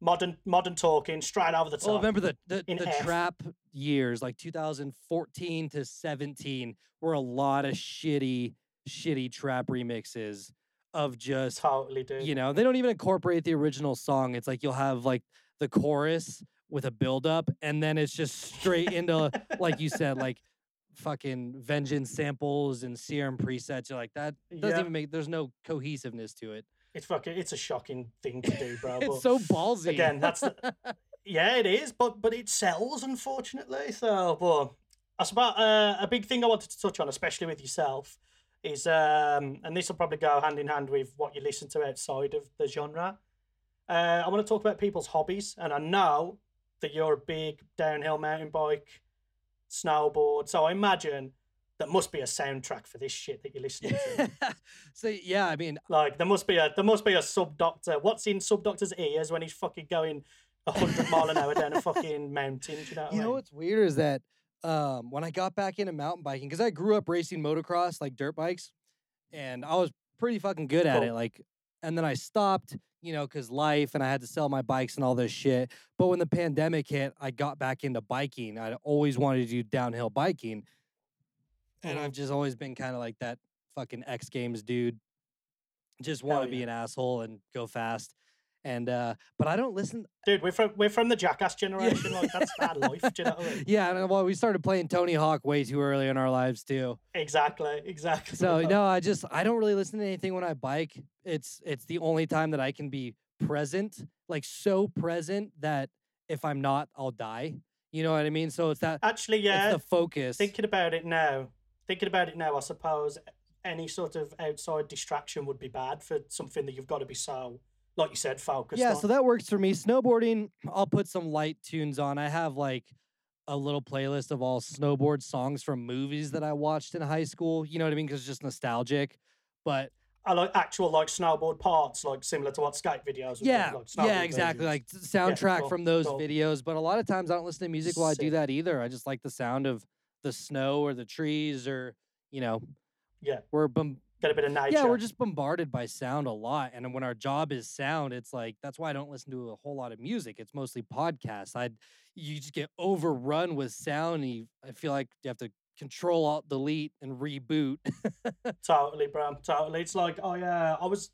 Modern Talking, straight over the top. Well, remember the trap years, like 2014 to 17, were a lot of shitty trap remixes of just... Totally, dude. You know, they don't even incorporate the original song. It's like you'll have like the chorus with a build-up, and then it's just straight into, like you said, like fucking Vengeance samples and Serum presets. You're like, that doesn't even make... There's no cohesiveness to it. It's a shocking thing to do, bro. It's so ballsy. Again, yeah, it is, but it sells, unfortunately. So, but I suppose a big thing I wanted to touch on, especially with yourself, is, and this will probably go hand in hand with what you listen to outside of the genre. I want to talk about people's hobbies, and I know that you're a big downhill mountain bike, snowboard. So I imagine there must be a soundtrack for this shit that you're listening to. So yeah, I mean, like there must be a Sub:Doctor. What's in Sub:Doctor's ears when he's fucking going 100 miles an hour down a fucking mountain? Do you know what I mean? You know what's weird is that when I got back into mountain biking, because I grew up racing motocross, like dirt bikes, and I was pretty fucking good at it. Like, and then I stopped, you know, because life, and I had to sell my bikes and all this shit. But when the pandemic hit, I got back into biking. I'd always wanted to do downhill biking. And I've just always been kind of like that fucking X Games dude. Just want to be an asshole and go fast. And but I don't listen. Dude, we're from the Jackass generation. Like, that's bad life. Do you know what I mean? Yeah, and well, we started playing Tony Hawk way too early in our lives too. Exactly. So no, I don't really listen to anything when I bike. It's the only time that I can be present, like so present that if I'm not, I'll die. You know what I mean? So it's that. Actually, yeah. It's the focus. Thinking about it now, I suppose any sort of outside distraction would be bad for something that you've got to be so, like you said, focused on. Yeah, so that works for me. Snowboarding, I'll put some light tunes on. I have like a little playlist of all snowboard songs from movies that I watched in high school. You know what I mean? Because it's just nostalgic. But I like actual like snowboard parts, like similar to what skate videos. Yeah, like, yeah, exactly. Versions. Like soundtrack from those videos. But a lot of times I don't listen to music while I do that either. I just like the sound of the snow or the trees, or you know, get a bit of nature. Yeah, we're just bombarded by sound a lot, and when our job is sound, it's like that's why I don't listen to a whole lot of music. It's mostly podcasts. You just get overrun with sound, and I feel like you have to Control Alt Delete and reboot. Totally, bro. Totally. It's like I was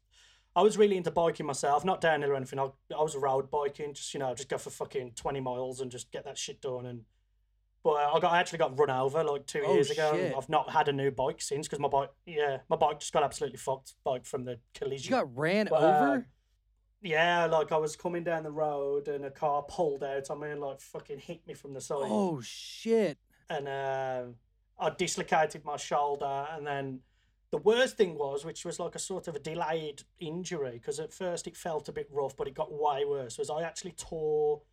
really into biking myself, not downhill or anything. I was road biking, just you know, just go for fucking 20 miles and just get that shit done. And I actually got run over like 2 years ago. And I've not had a new bike since because my bike just got absolutely fucked from the collision. You got ran over? Yeah, like I was coming down the road and a car pulled out on me and like fucking hit me from the side. Oh shit! And I dislocated my shoulder, and then the worst thing was, which was like a sort of a delayed injury, because at first it felt a bit rough, but it got way worse, was I actually tore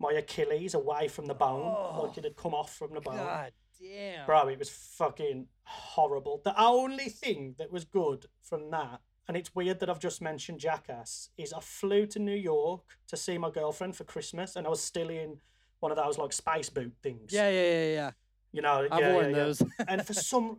my Achilles away from the bone, like it had come off from the bone. God damn. Bro, it was fucking horrible. The only thing that was good from that, and it's weird that I've just mentioned Jackass, is I flew to New York to see my girlfriend for Christmas, and I was still in one of those like space boot things. Yeah. You know, I've worn those. And for some,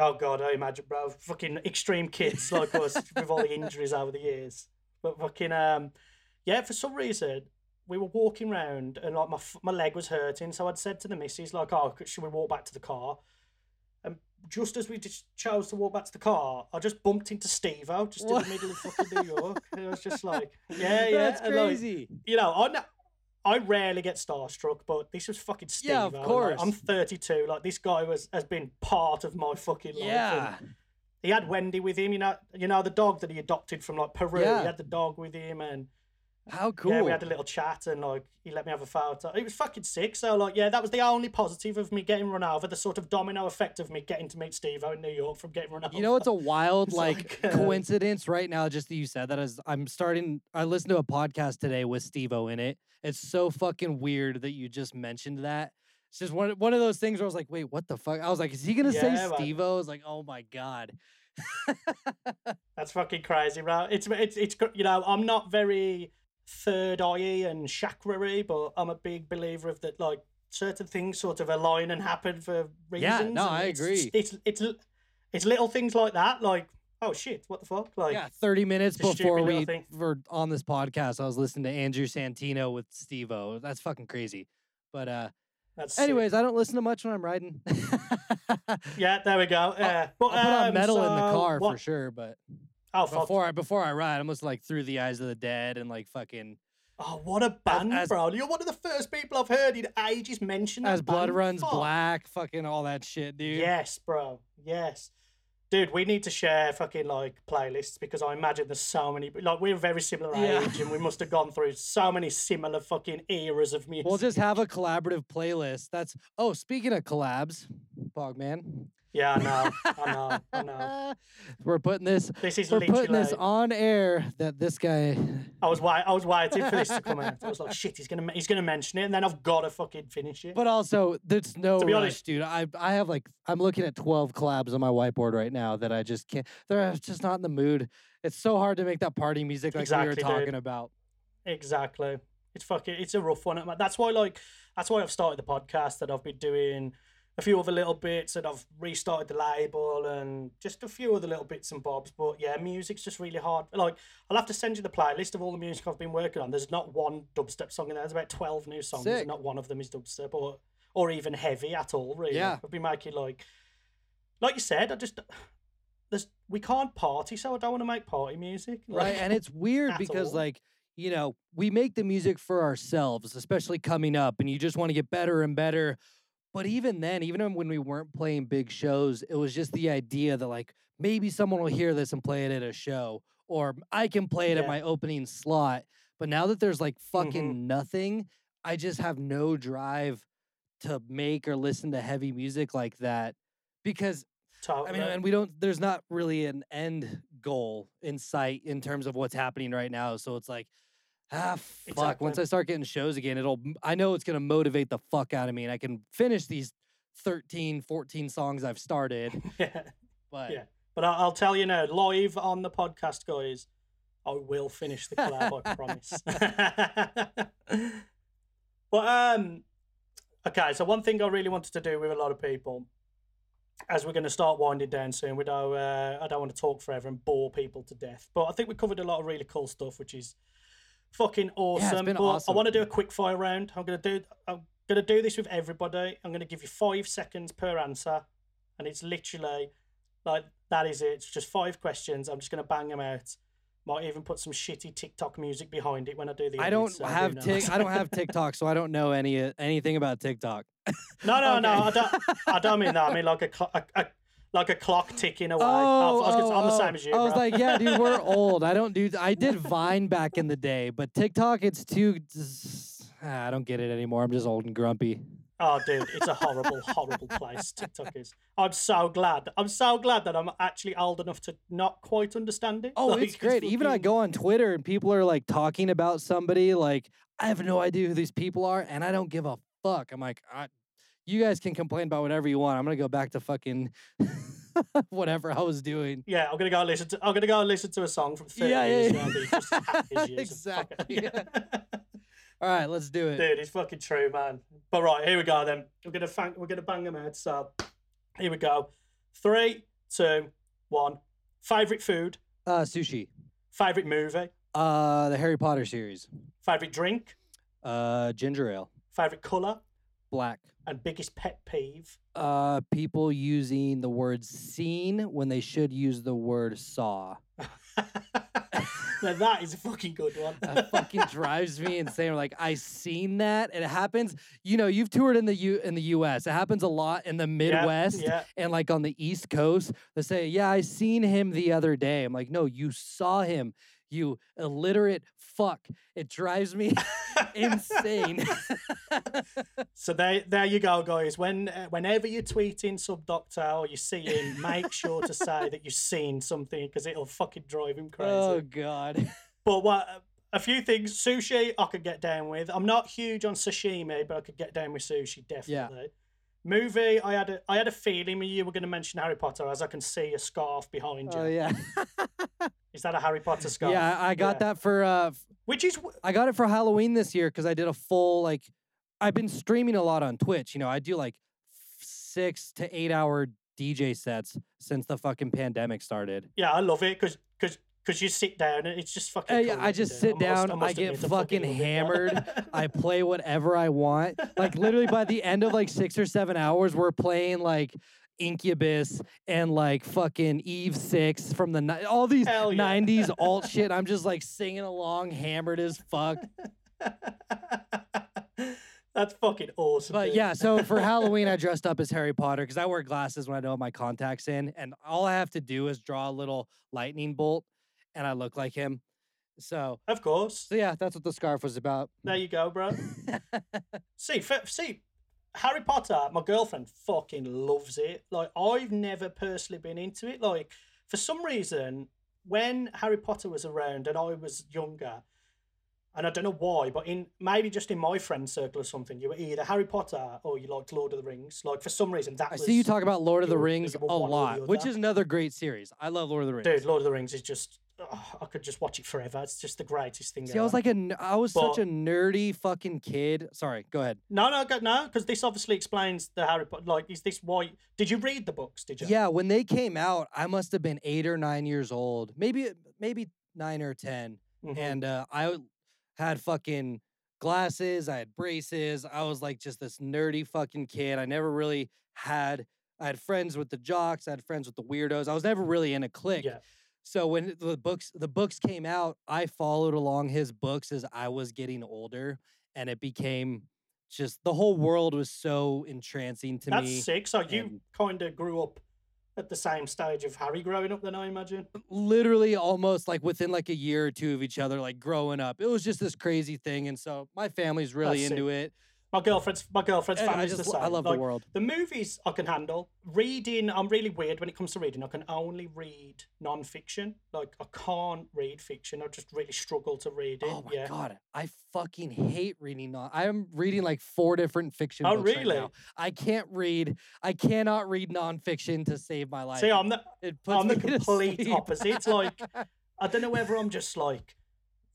oh God, I imagine, bro, fucking extreme kids like us with all the injuries over the years. But fucking, for some reason, we were walking around and like my leg was hurting. So I'd said to the missus, like, oh, should we walk back to the car? And just as we just chose to walk back to the car, I just bumped into Steve-O just in the middle of fucking New York. And I was just like, yeah. That's crazy. Like, you know, I rarely get starstruck, but this was fucking Steve. Yeah, of course. Like, I'm 32. Like, this guy has been part of my fucking life. Yeah. He had Wendy with him, you know the dog that he adopted from like Peru. Yeah. He had the dog with him, and how cool! Yeah, we had a little chat, and like he let me have a photo. It was fucking sick. So like, yeah, that was the only positive of me getting run over. The sort of domino effect of me getting to meet Steve-O in New York from getting run over. You know, it's a wild it's like coincidence right now. Just that you said that, as I'm starting, I listened to a podcast today with Steve-O in it. It's so fucking weird that you just mentioned that. It's just one of those things where I was like, wait, what the fuck? I was like, is he going to say Steve-O? I was like, oh my God. That's fucking crazy, bro. It's you know, I'm not very third eye and chakra-y, but I'm a big believer of that, like, certain things sort of align and happen for reasons. Yeah, no, I agree. It's little things like that, like, oh shit, what the fuck? Like, yeah, 30 minutes before we were on this podcast, I was listening to Andrew Santino with Steve-O. That's fucking crazy. But, Anyways, sick. I don't listen to much when I'm riding. Yeah, there we go. I'll put on metal in the car for sure, but before I ride, I'm just like Through the Eyes of the Dead and like fucking... Oh, what a band, bro. You're one of the first people I've heard in ages mention that As Blood band. Runs Fuck. Black, fucking all that shit, dude. Yes, bro. Yes. Dude, we need to share fucking like playlists because I imagine there's so many. Like, we're very similar age, and we must have gone through so many similar fucking eras of music. We'll just have a collaborative playlist. Speaking of collabs, Pogman. Yeah, I know. We're putting this. This is on air that this guy. I was waiting for this to come out. I was like, shit, he's gonna mention it, and then I've got to fucking finish it. But also, there's no rush, dude. I have like, I'm looking at 12 collabs on my whiteboard right now that I just can't. They're just not in the mood. It's so hard to make that party music like we were talking about. Exactly. It's a rough one. That's why I've started the podcast that I've been doing. A few other little bits, and I've restarted the label and just a few other little bits and bobs. But yeah, music's just really hard. Like, I'll have to send you the playlist of all the music I've been working on. There's not one dubstep song in there. There's about 12 new songs. Sick. And not one of them is dubstep or even heavy at all, really. Yeah. I've been making like you said, we can't party, so I don't want to make party music. Right. And it's weird because all. Like, you know, we make the music for ourselves, especially coming up, and you just want to get better and better. But even then, even when we weren't playing big shows, it was just the idea that like maybe someone will hear this and play it at a show, or I can play it at my opening slot. But now that there's like fucking nothing, I just have no drive to make or listen to heavy music like that because there's not really an end goal in sight in terms of what's happening right now. So it's like, fuck. Exactly. Once I start getting shows again, I know it's going to motivate the fuck out of me, and I can finish these 13, 14 songs I've started. But I'll tell you now, live on the podcast, guys, I will finish the collab, I promise. But, okay, so one thing I really wanted to do with a lot of people, as we're going to start winding down soon, I don't want to talk forever and bore people to death, but I think we covered a lot of really cool stuff, which is fucking awesome. Yeah, it's been awesome. I want to do a quick fire round. I'm gonna do this with everybody. I'm gonna give you 5 seconds per answer, and it's literally like that is it. It's just 5 questions. I'm just gonna bang them out. Might even put some shitty TikTok music behind it when I do the. I don't have TikTok, so I don't know anything about TikTok. No. I don't mean that. I mean like a clock ticking away. I'm the same as you. I was like, yeah, dude, we're old. I did Vine back in the day, but TikTok, it's too. I don't get it anymore. I'm just old and grumpy. Oh, dude, it's a horrible, horrible place TikTok is. I'm so glad that I'm actually old enough to not quite understand it. Oh, like, it's great. Even I go on Twitter and people are like talking about somebody. Like, I have no idea who these people are, and I don't give a fuck. I'm like, you guys can complain about whatever you want. I'm gonna go back to fucking whatever I was doing. Yeah, I'm gonna go listen to a song from 30 years ago. Exactly. Yeah. All right, let's do it, dude. It's fucking true, man. But right, here we go. Then we're gonna bang them out. So here we go. 3, 2, 1. Favorite food? Sushi. Favorite movie? The Harry Potter series. Favorite drink? Ginger ale. Favorite color? Black. And biggest pet peeve? People using the word scene when they should use the word saw. Like, that is a fucking good one. That fucking drives me insane. Like, I seen that. And it happens. You know, you've toured in the U.S. It happens a lot in the Midwest and like on the East Coast. They say, yeah, I seen him the other day. I'm like, no, you saw him. You illiterate fuck. It drives me insane. So there you go, guys. Whenever you're tweeting Sub:Doctor or you see him, make sure to say that you've seen something, because it'll fucking drive him crazy. Oh, God. But what, a few things. Sushi, I could get down with. I'm not huge on sashimi, but I could get down with sushi, definitely. Yeah. Movie, I had a feeling you were going to mention Harry Potter, as I can see a scarf behind you. Oh, yeah. Is that a Harry Potter scarf? Yeah, I got that for... I got it for Halloween this year, because I did a full, like... I've been streaming a lot on Twitch. You know, I do, like, 6 to 8 hour DJ sets since the fucking pandemic started. Yeah, I love it, because you sit down and it's just fucking... Yeah, I just sit down, I get fucking hammered, I play whatever I want. Like, literally by the end of like 6 or 7 hours, we're playing like Incubus and like fucking Eve 6 from the all these 90s alt shit. I'm just like singing along, hammered as fuck. That's fucking awesome. But dude. Yeah, so for Halloween, I dressed up as Harry Potter, because I wear glasses when I don't have my contacts in, and all I have to do is draw a little lightning bolt, and I look like him. So, of course. So yeah, that's what the scarf was about. There you go, bro. See, Harry Potter, my girlfriend fucking loves it. Like, I've never personally been into it. Like, for some reason, when Harry Potter was around and I was younger, and I don't know why, but maybe just in my friend circle or something, you were either Harry Potter or you liked Lord of the Rings. Like, for some reason, I see you talk about Lord of the Rings a lot, which is another great series. I love Lord of the Rings. Dude, Lord of the Rings is just... I could just watch it forever. It's just the greatest thing. See, ever. I was such a nerdy fucking kid. Sorry, go ahead. No, because this obviously explains the Harry Potter. Like, is this why? Did you read the books? Did you? Yeah, when they came out, I must have been 8 or 9 years old, maybe 9 or 10, and I had fucking glasses. I had braces. I was like just this nerdy fucking kid. I had friends with the jocks. I had friends with the weirdos. I was never really in a clique. Yeah. So when the books came out, I followed along his books as I was getting older, and it became just the whole world was so entrancing to me. That's sick. So you kind of grew up at the same stage of Harry growing up, then I imagine. Literally, almost like within like a year or two of each other, like growing up, it was just this crazy thing. And so my family's really into it. My girlfriend's family's the same. I love, like, the world. The movies I can handle. Reading, I'm really weird when it comes to reading. I can only read non-fiction. Like, I can't read fiction. I just really struggle to read it. Oh my God, I fucking hate reading. I'm reading like 4 different fiction books really? Right now. I cannot read non-fiction to save my life. See, I'm the complete opposite. Like, I don't know whether I'm just like,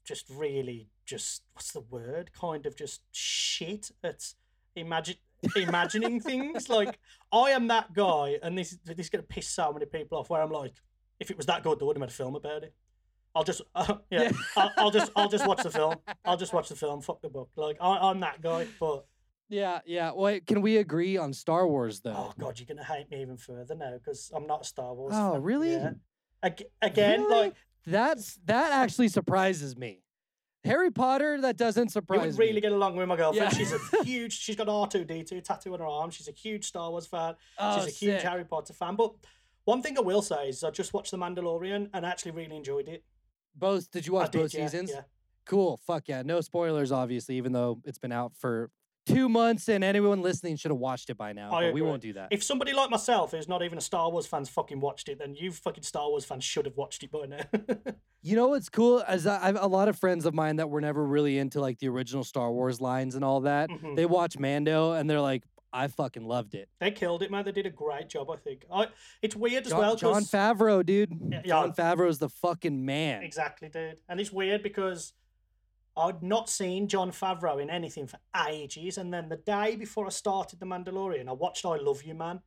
just really... just what's the word? Kind of just shit at imagining things. Like, I am that guy, and this is gonna piss so many people off. Where I'm like, if it was that good, they would have made a film about it. I'll just watch the film. I'll just watch the film. Fuck the book. Like, I'm that guy. But yeah. Wait, can we agree on Star Wars though? Oh God, you're gonna hate me even further now because I'm not a Star Wars. Oh really? Yeah. Again, really? Like that actually surprises me. Harry Potter, that doesn't surprise me. You would really get along with my girlfriend. Yeah. She's a huge... She's got an R2-D2 tattoo on her arm. She's a huge Star Wars fan. Oh, she's a huge Harry Potter fan. But one thing I will say is I just watched The Mandalorian and actually really enjoyed it. Both? Did you watch both seasons? Yeah. Cool. Fuck yeah. No spoilers, obviously, even though it's been out for 2 months and anyone listening should have watched it by now. But we won't do that. If somebody like myself who's not even a Star Wars fan fucking watched it, then you fucking Star Wars fans should have watched it by now. You know what's cool? As I have a lot of friends of mine that were never really into like the original Star Wars lines and all that. Mm-hmm. They watch Mando and they're like, I fucking loved it. They killed it, man. They did a great job, I think. It's weird as well. John Favreau, dude. Yeah. John Favreau's the fucking man. Exactly, dude. And it's weird because I'd not seen Jon Favreau in anything for ages, and then the day before I started The Mandalorian, I watched I Love You, Man,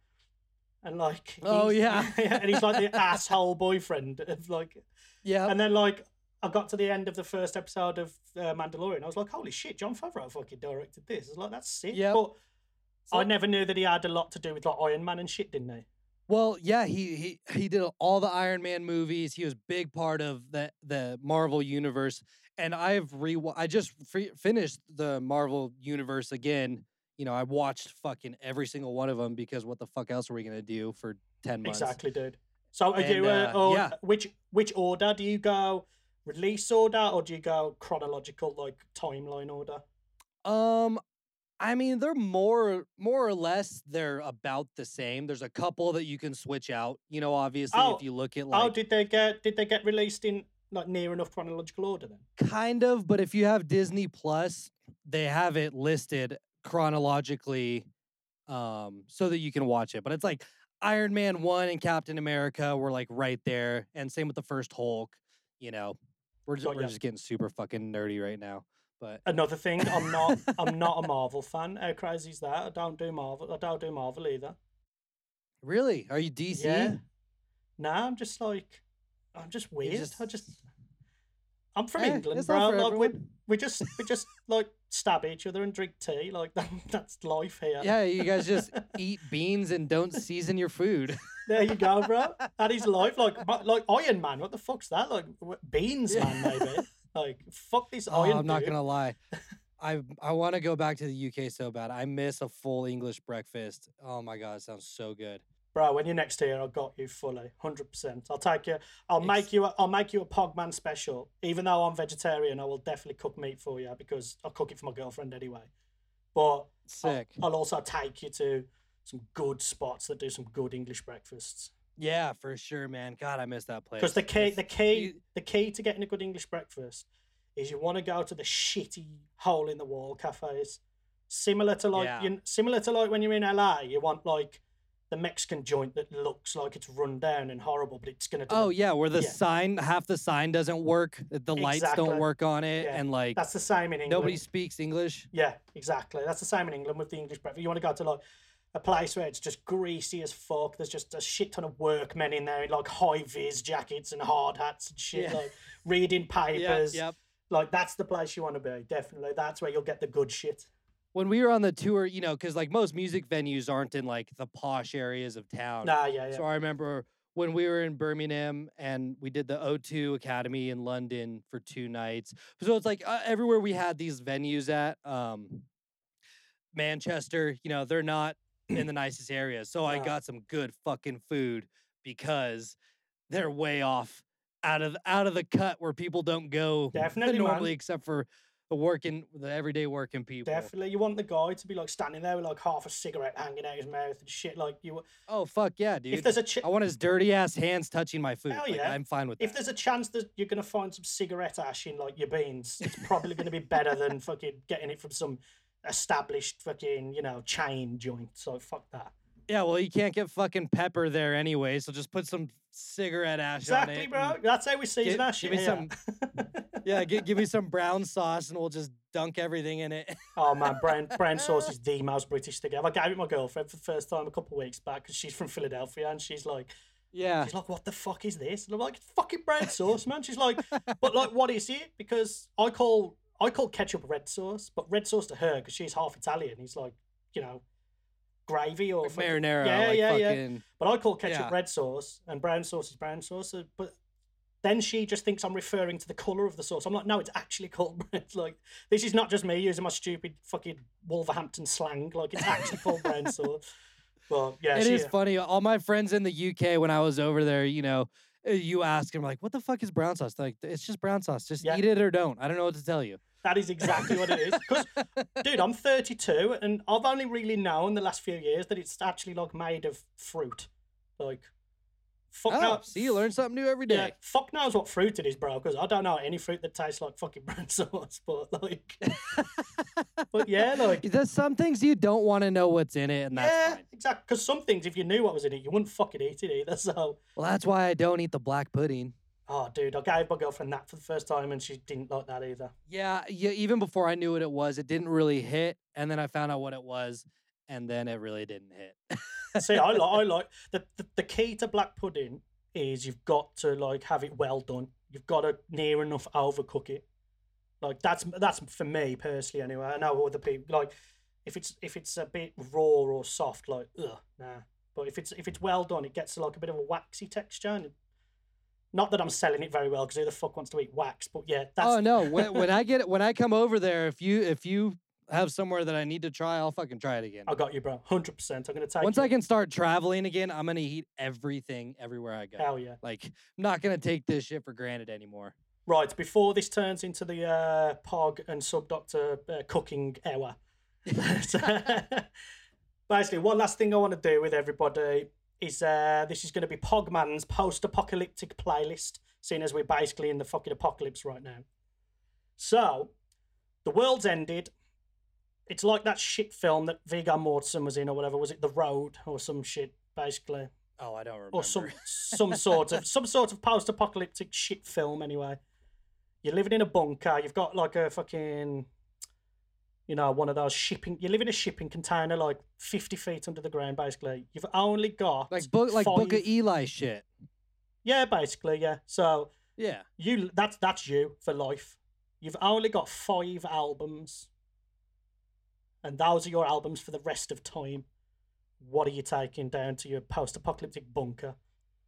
and like, and he's like the asshole boyfriend of like, yeah. And then like, I got to the end of the first episode of Mandalorian, I was like, holy shit, Jon Favreau fucking directed this. I was like, that's sick. Yep. But I never knew that he had a lot to do with like Iron Man and shit, didn't he? Well, yeah, he did all the Iron Man movies. He was a big part of the Marvel universe. And I just finished the Marvel universe again. You know, I watched fucking every single one of them because what the fuck else are we going to do for 10 months? Exactly, dude. So are you which order do you go? Release order, or do you go chronological, like timeline order? I mean, they're more or less, they're about the same. There's a couple that you can switch out. You know, obviously, if you look at like... Oh, did they get released in like near enough chronological order then? Kind of, but if you have Disney Plus, they have it listed chronologically so that you can watch it. But it's like Iron Man 1 and Captain America were like right there. And same with the first Hulk, you know. We're just getting super fucking nerdy right now. But another thing, I'm not a Marvel fan. How crazy is that? I don't do Marvel either. Really? Are you DC? Yeah. Nah, I'm just weird. I'm from England, bro. Like we just like stab each other and drink tea. Like that's life here. Yeah, you guys just eat beans and don't season your food. There you go, bro. That is life. Like Iron Man. What the fuck's that? Like beans, man. Maybe. Like, fuck this iron, dude. I'm not going to lie. I want to go back to the UK so bad. I miss a full English breakfast. Oh, my God. It sounds so good. Bro, when you're next here, I've got you fully. 100%. I'll take you. I'll make you a Pogman special. Even though I'm vegetarian, I will definitely cook meat for you because I'll cook it for my girlfriend anyway. But sick. I'll also take you to some good spots that do some good English breakfasts. Yeah, for sure, man. God, I miss that place. Because the key to getting a good English breakfast is you want to go to the shitty hole in the wall cafes, similar to like when you're in LA, you want like the Mexican joint that looks like it's run down and horrible, but it's gonna. Where half the sign doesn't work, the lights don't work on it, and like that's the same in England. Nobody speaks English. Yeah, exactly. That's the same in England with the English breakfast. You want to go to like a place where it's just greasy as fuck. There's just a shit ton of workmen in there in like high-vis jackets and hard hats and shit, like reading papers. Yeah, yep. Like that's the place you want to be, definitely. That's where you'll get the good shit. When we were on the tour, you know, because like most music venues aren't in like the posh areas of town. Nah, yeah. So I remember when we were in Birmingham and we did the O2 Academy in London for 2 nights. So it's like everywhere we had these venues at. Manchester, you know, they're not in the nicest area. So I got some good fucking food because they're way off out of the cut where people don't go normally, man. Except for the everyday working people. Definitely. You want the guy to be like standing there with like half a cigarette hanging out his mouth and shit like you. Oh, fuck yeah, dude. If there's I want his dirty ass hands touching my food. Hell yeah. Like, I'm fine with that. If there's a chance that you're going to find some cigarette ash in like your beans, it's probably going to be better than fucking getting it from some established fucking, you know, chain joint, so fuck that. Yeah, well, you can't get fucking pepper there anyway, so just put some cigarette ash on it. Exactly, bro. That's how we season our shit. Give me some brown sauce and we'll just dunk everything in it. Oh, man, brown sauce is the most British thing ever. I gave it my girlfriend for the first time a couple of weeks back because she's from Philadelphia and she's like, what the fuck is this? And I'm like, it's fucking brown sauce, man. She's like, but like, what is it? Because I call ketchup red sauce, but red sauce to her because she's half Italian. He's like, you know, gravy or like fucking, marinara. Yeah. But I call ketchup red sauce, and brown sauce is brown sauce. But then she just thinks I'm referring to the color of the sauce. I'm like, no, it's actually called brown. Like, this is not just me using my stupid fucking Wolverhampton slang. Like, it's actually called brown sauce. Well, yeah, it is funny. All my friends in the UK when I was over there, you know. You ask him, like, what the fuck is brown sauce? They're like, it's just brown sauce. Just eat it or don't. I don't know what to tell you. That is exactly what it is. Because, dude, I'm 32, and I've only really known the last few years that it's actually, like, made of fruit. Like, fuck knows. See, you learn something new every day. Yeah, fuck knows what fruit it is, bro, because I don't know any fruit that tastes like fucking brown sauce. But, like... but, yeah, like... There's some things you don't want to know what's in it, and that's fine. Exactly. Because some things, if you knew what was in it, you wouldn't fucking eat it either, so... Well, that's why I don't eat the black pudding. Oh, dude, I gave my girlfriend that for the first time, and she didn't like that either. Yeah, even before I knew what it was, it didn't really hit, and then I found out what it was, and then it really didn't hit. See, I like... The key to black pudding is you've got to, like, have it well done. You've got to near enough overcook it. Like, that's for me, personally, anyway. I know other people... Like, if it's a bit raw or soft, like, ugh, nah. But if it's well done, it gets like a bit of a waxy texture. And not that I'm selling it very well, because who the fuck wants to eat wax? But yeah, that's... Oh no, when I come over there, if you have somewhere that I need to try, I'll fucking try it again. I got you, bro. 100%. I'm gonna take. Once I can start traveling again, I'm gonna eat everything everywhere I go. Hell yeah! Like, I'm not gonna take this shit for granted anymore. Right, before this turns into the Pog and Sub:Doctor cooking hour. Basically, one last thing I want to do with everybody is this is going to be Pogman's post-apocalyptic playlist, seeing as we're basically in the fucking apocalypse right now. So, the world's ended. It's like that shit film that Viggo Mortensen was in or whatever. Was it The Road or some shit, basically? Oh, I don't remember. Or some sort of post-apocalyptic shit film, anyway. You're living in a bunker. You've got like a fucking... You know, one of those shipping... You live in a shipping container, like, 50 feet under the ground, basically. You've only got... Like Book of Eli shit. Yeah, basically, yeah. So... Yeah. That's you for life. You've only got 5 albums. And those are your albums for the rest of time. What are you taking down to your post-apocalyptic bunker?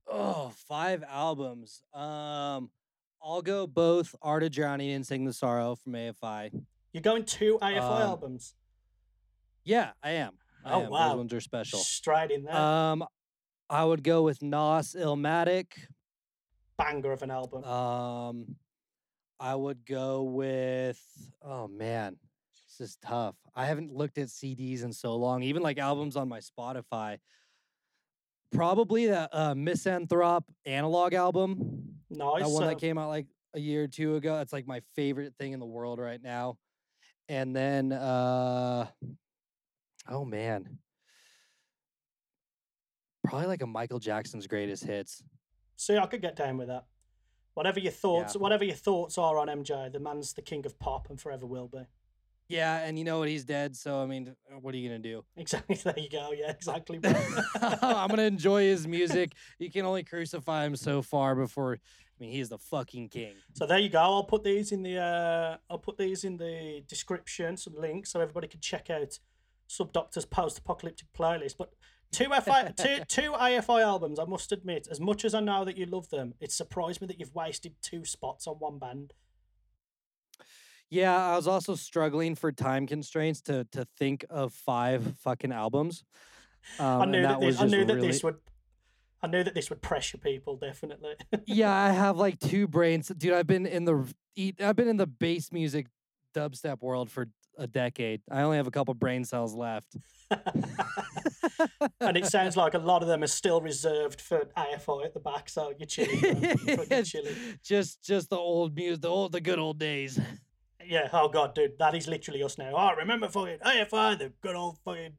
Oh, 5 albums. I'll go both Art of Drowning and Sing the Sorrow from AFI. You're going 2 AFI albums? Yeah, I am. Wow. Those ones are special. Straight in there. I would go with Nas Illmatic. Banger of an album. I would go with... Oh, man. This is tough. I haven't looked at CDs in so long. Even like albums on my Spotify. Probably the Misanthrope Analog album. Nice. That one that came out like a year or two ago. That's like my favorite thing in the world right now. And then, oh man, probably like a Michael Jackson's Greatest Hits. See, I could get down with that. Whatever your thoughts are on MJ, the man's the king of pop and forever will be. Yeah, and you know what? He's dead, so I mean, what are you gonna do? Exactly. There you go. Yeah, exactly. I'm gonna enjoy his music. You can only crucify him so far before. I mean, he's the fucking king. So there you go. I'll put these in the description, some links, so everybody can check out Sub:Doctor's post-apocalyptic playlist. But two AFI albums. I must admit, as much as I know that you love them, it surprised me that you've wasted 2 spots on one band. Yeah, I was also struggling for time constraints to think of 5 fucking albums. I knew that this would pressure people, definitely. Yeah, I have like 2 brains. Dude, I've been in the bass music dubstep world for a decade. I only have a couple brain cells left. And it sounds like a lot of them are still reserved for AFI at the back, so you're chilling. You're chilling. Just the old music, the good old days. Yeah, oh God, dude, that is literally us now. I remember fucking AFI, the good old fucking...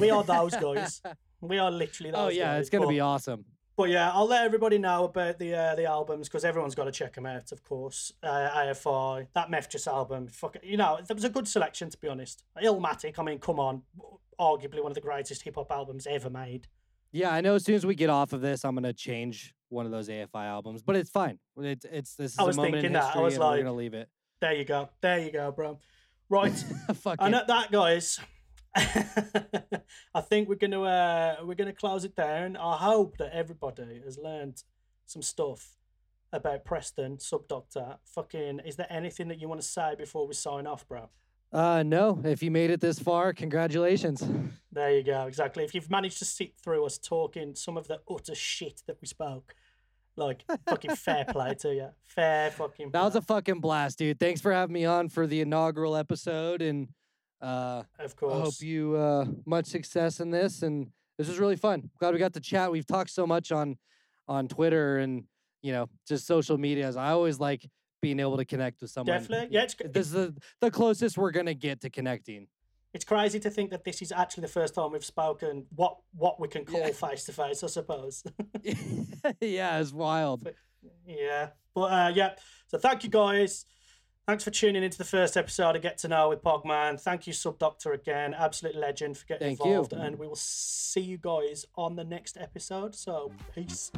we are those guys. We are literally those guys. Oh, yeah, it's going to be awesome. But yeah, I'll let everybody know about the albums, because everyone's got to check them out, of course. AFI, that Mephjus album, fuck, you know, it was a good selection, to be honest. Illmatic, I mean, come on, arguably one of the greatest hip-hop albums ever made. Yeah, I know as soon as we get off of this, I'm going to change one of those AFI albums, but it's fine. This is a moment in history, and we're going to leave it. There you go, bro. Right. Fuck and it. At that, guys... I think we're gonna close it down. I hope that everybody has learned some stuff about Preston, Sub:Doctor. Fucking, is there anything that you want to say before we sign off, bro? No. If you made it this far, congratulations. There you go. Exactly. If you've managed to sit through us talking some of the utter shit that we spoke, like, fucking fair play to you. Fair fucking play. That was a fucking blast, dude. Thanks for having me on for the inaugural episode, and of course. I hope you much success in this, and this was really fun. Glad we got to chat. We've talked so much on Twitter and, you know, just social media. As I always like being able to connect with someone. Definitely, yeah. This is the closest we're gonna get to connecting. It's crazy to think that this is actually the first time we've spoken what we can call face to face, I suppose. Yeah, it's wild. But so thank you guys. Thanks for tuning into the first episode of Get to Know with Pogman. Thank you, Sub:Doctor, again. Absolute legend for getting involved. Thank you. And we will see you guys on the next episode. So, peace.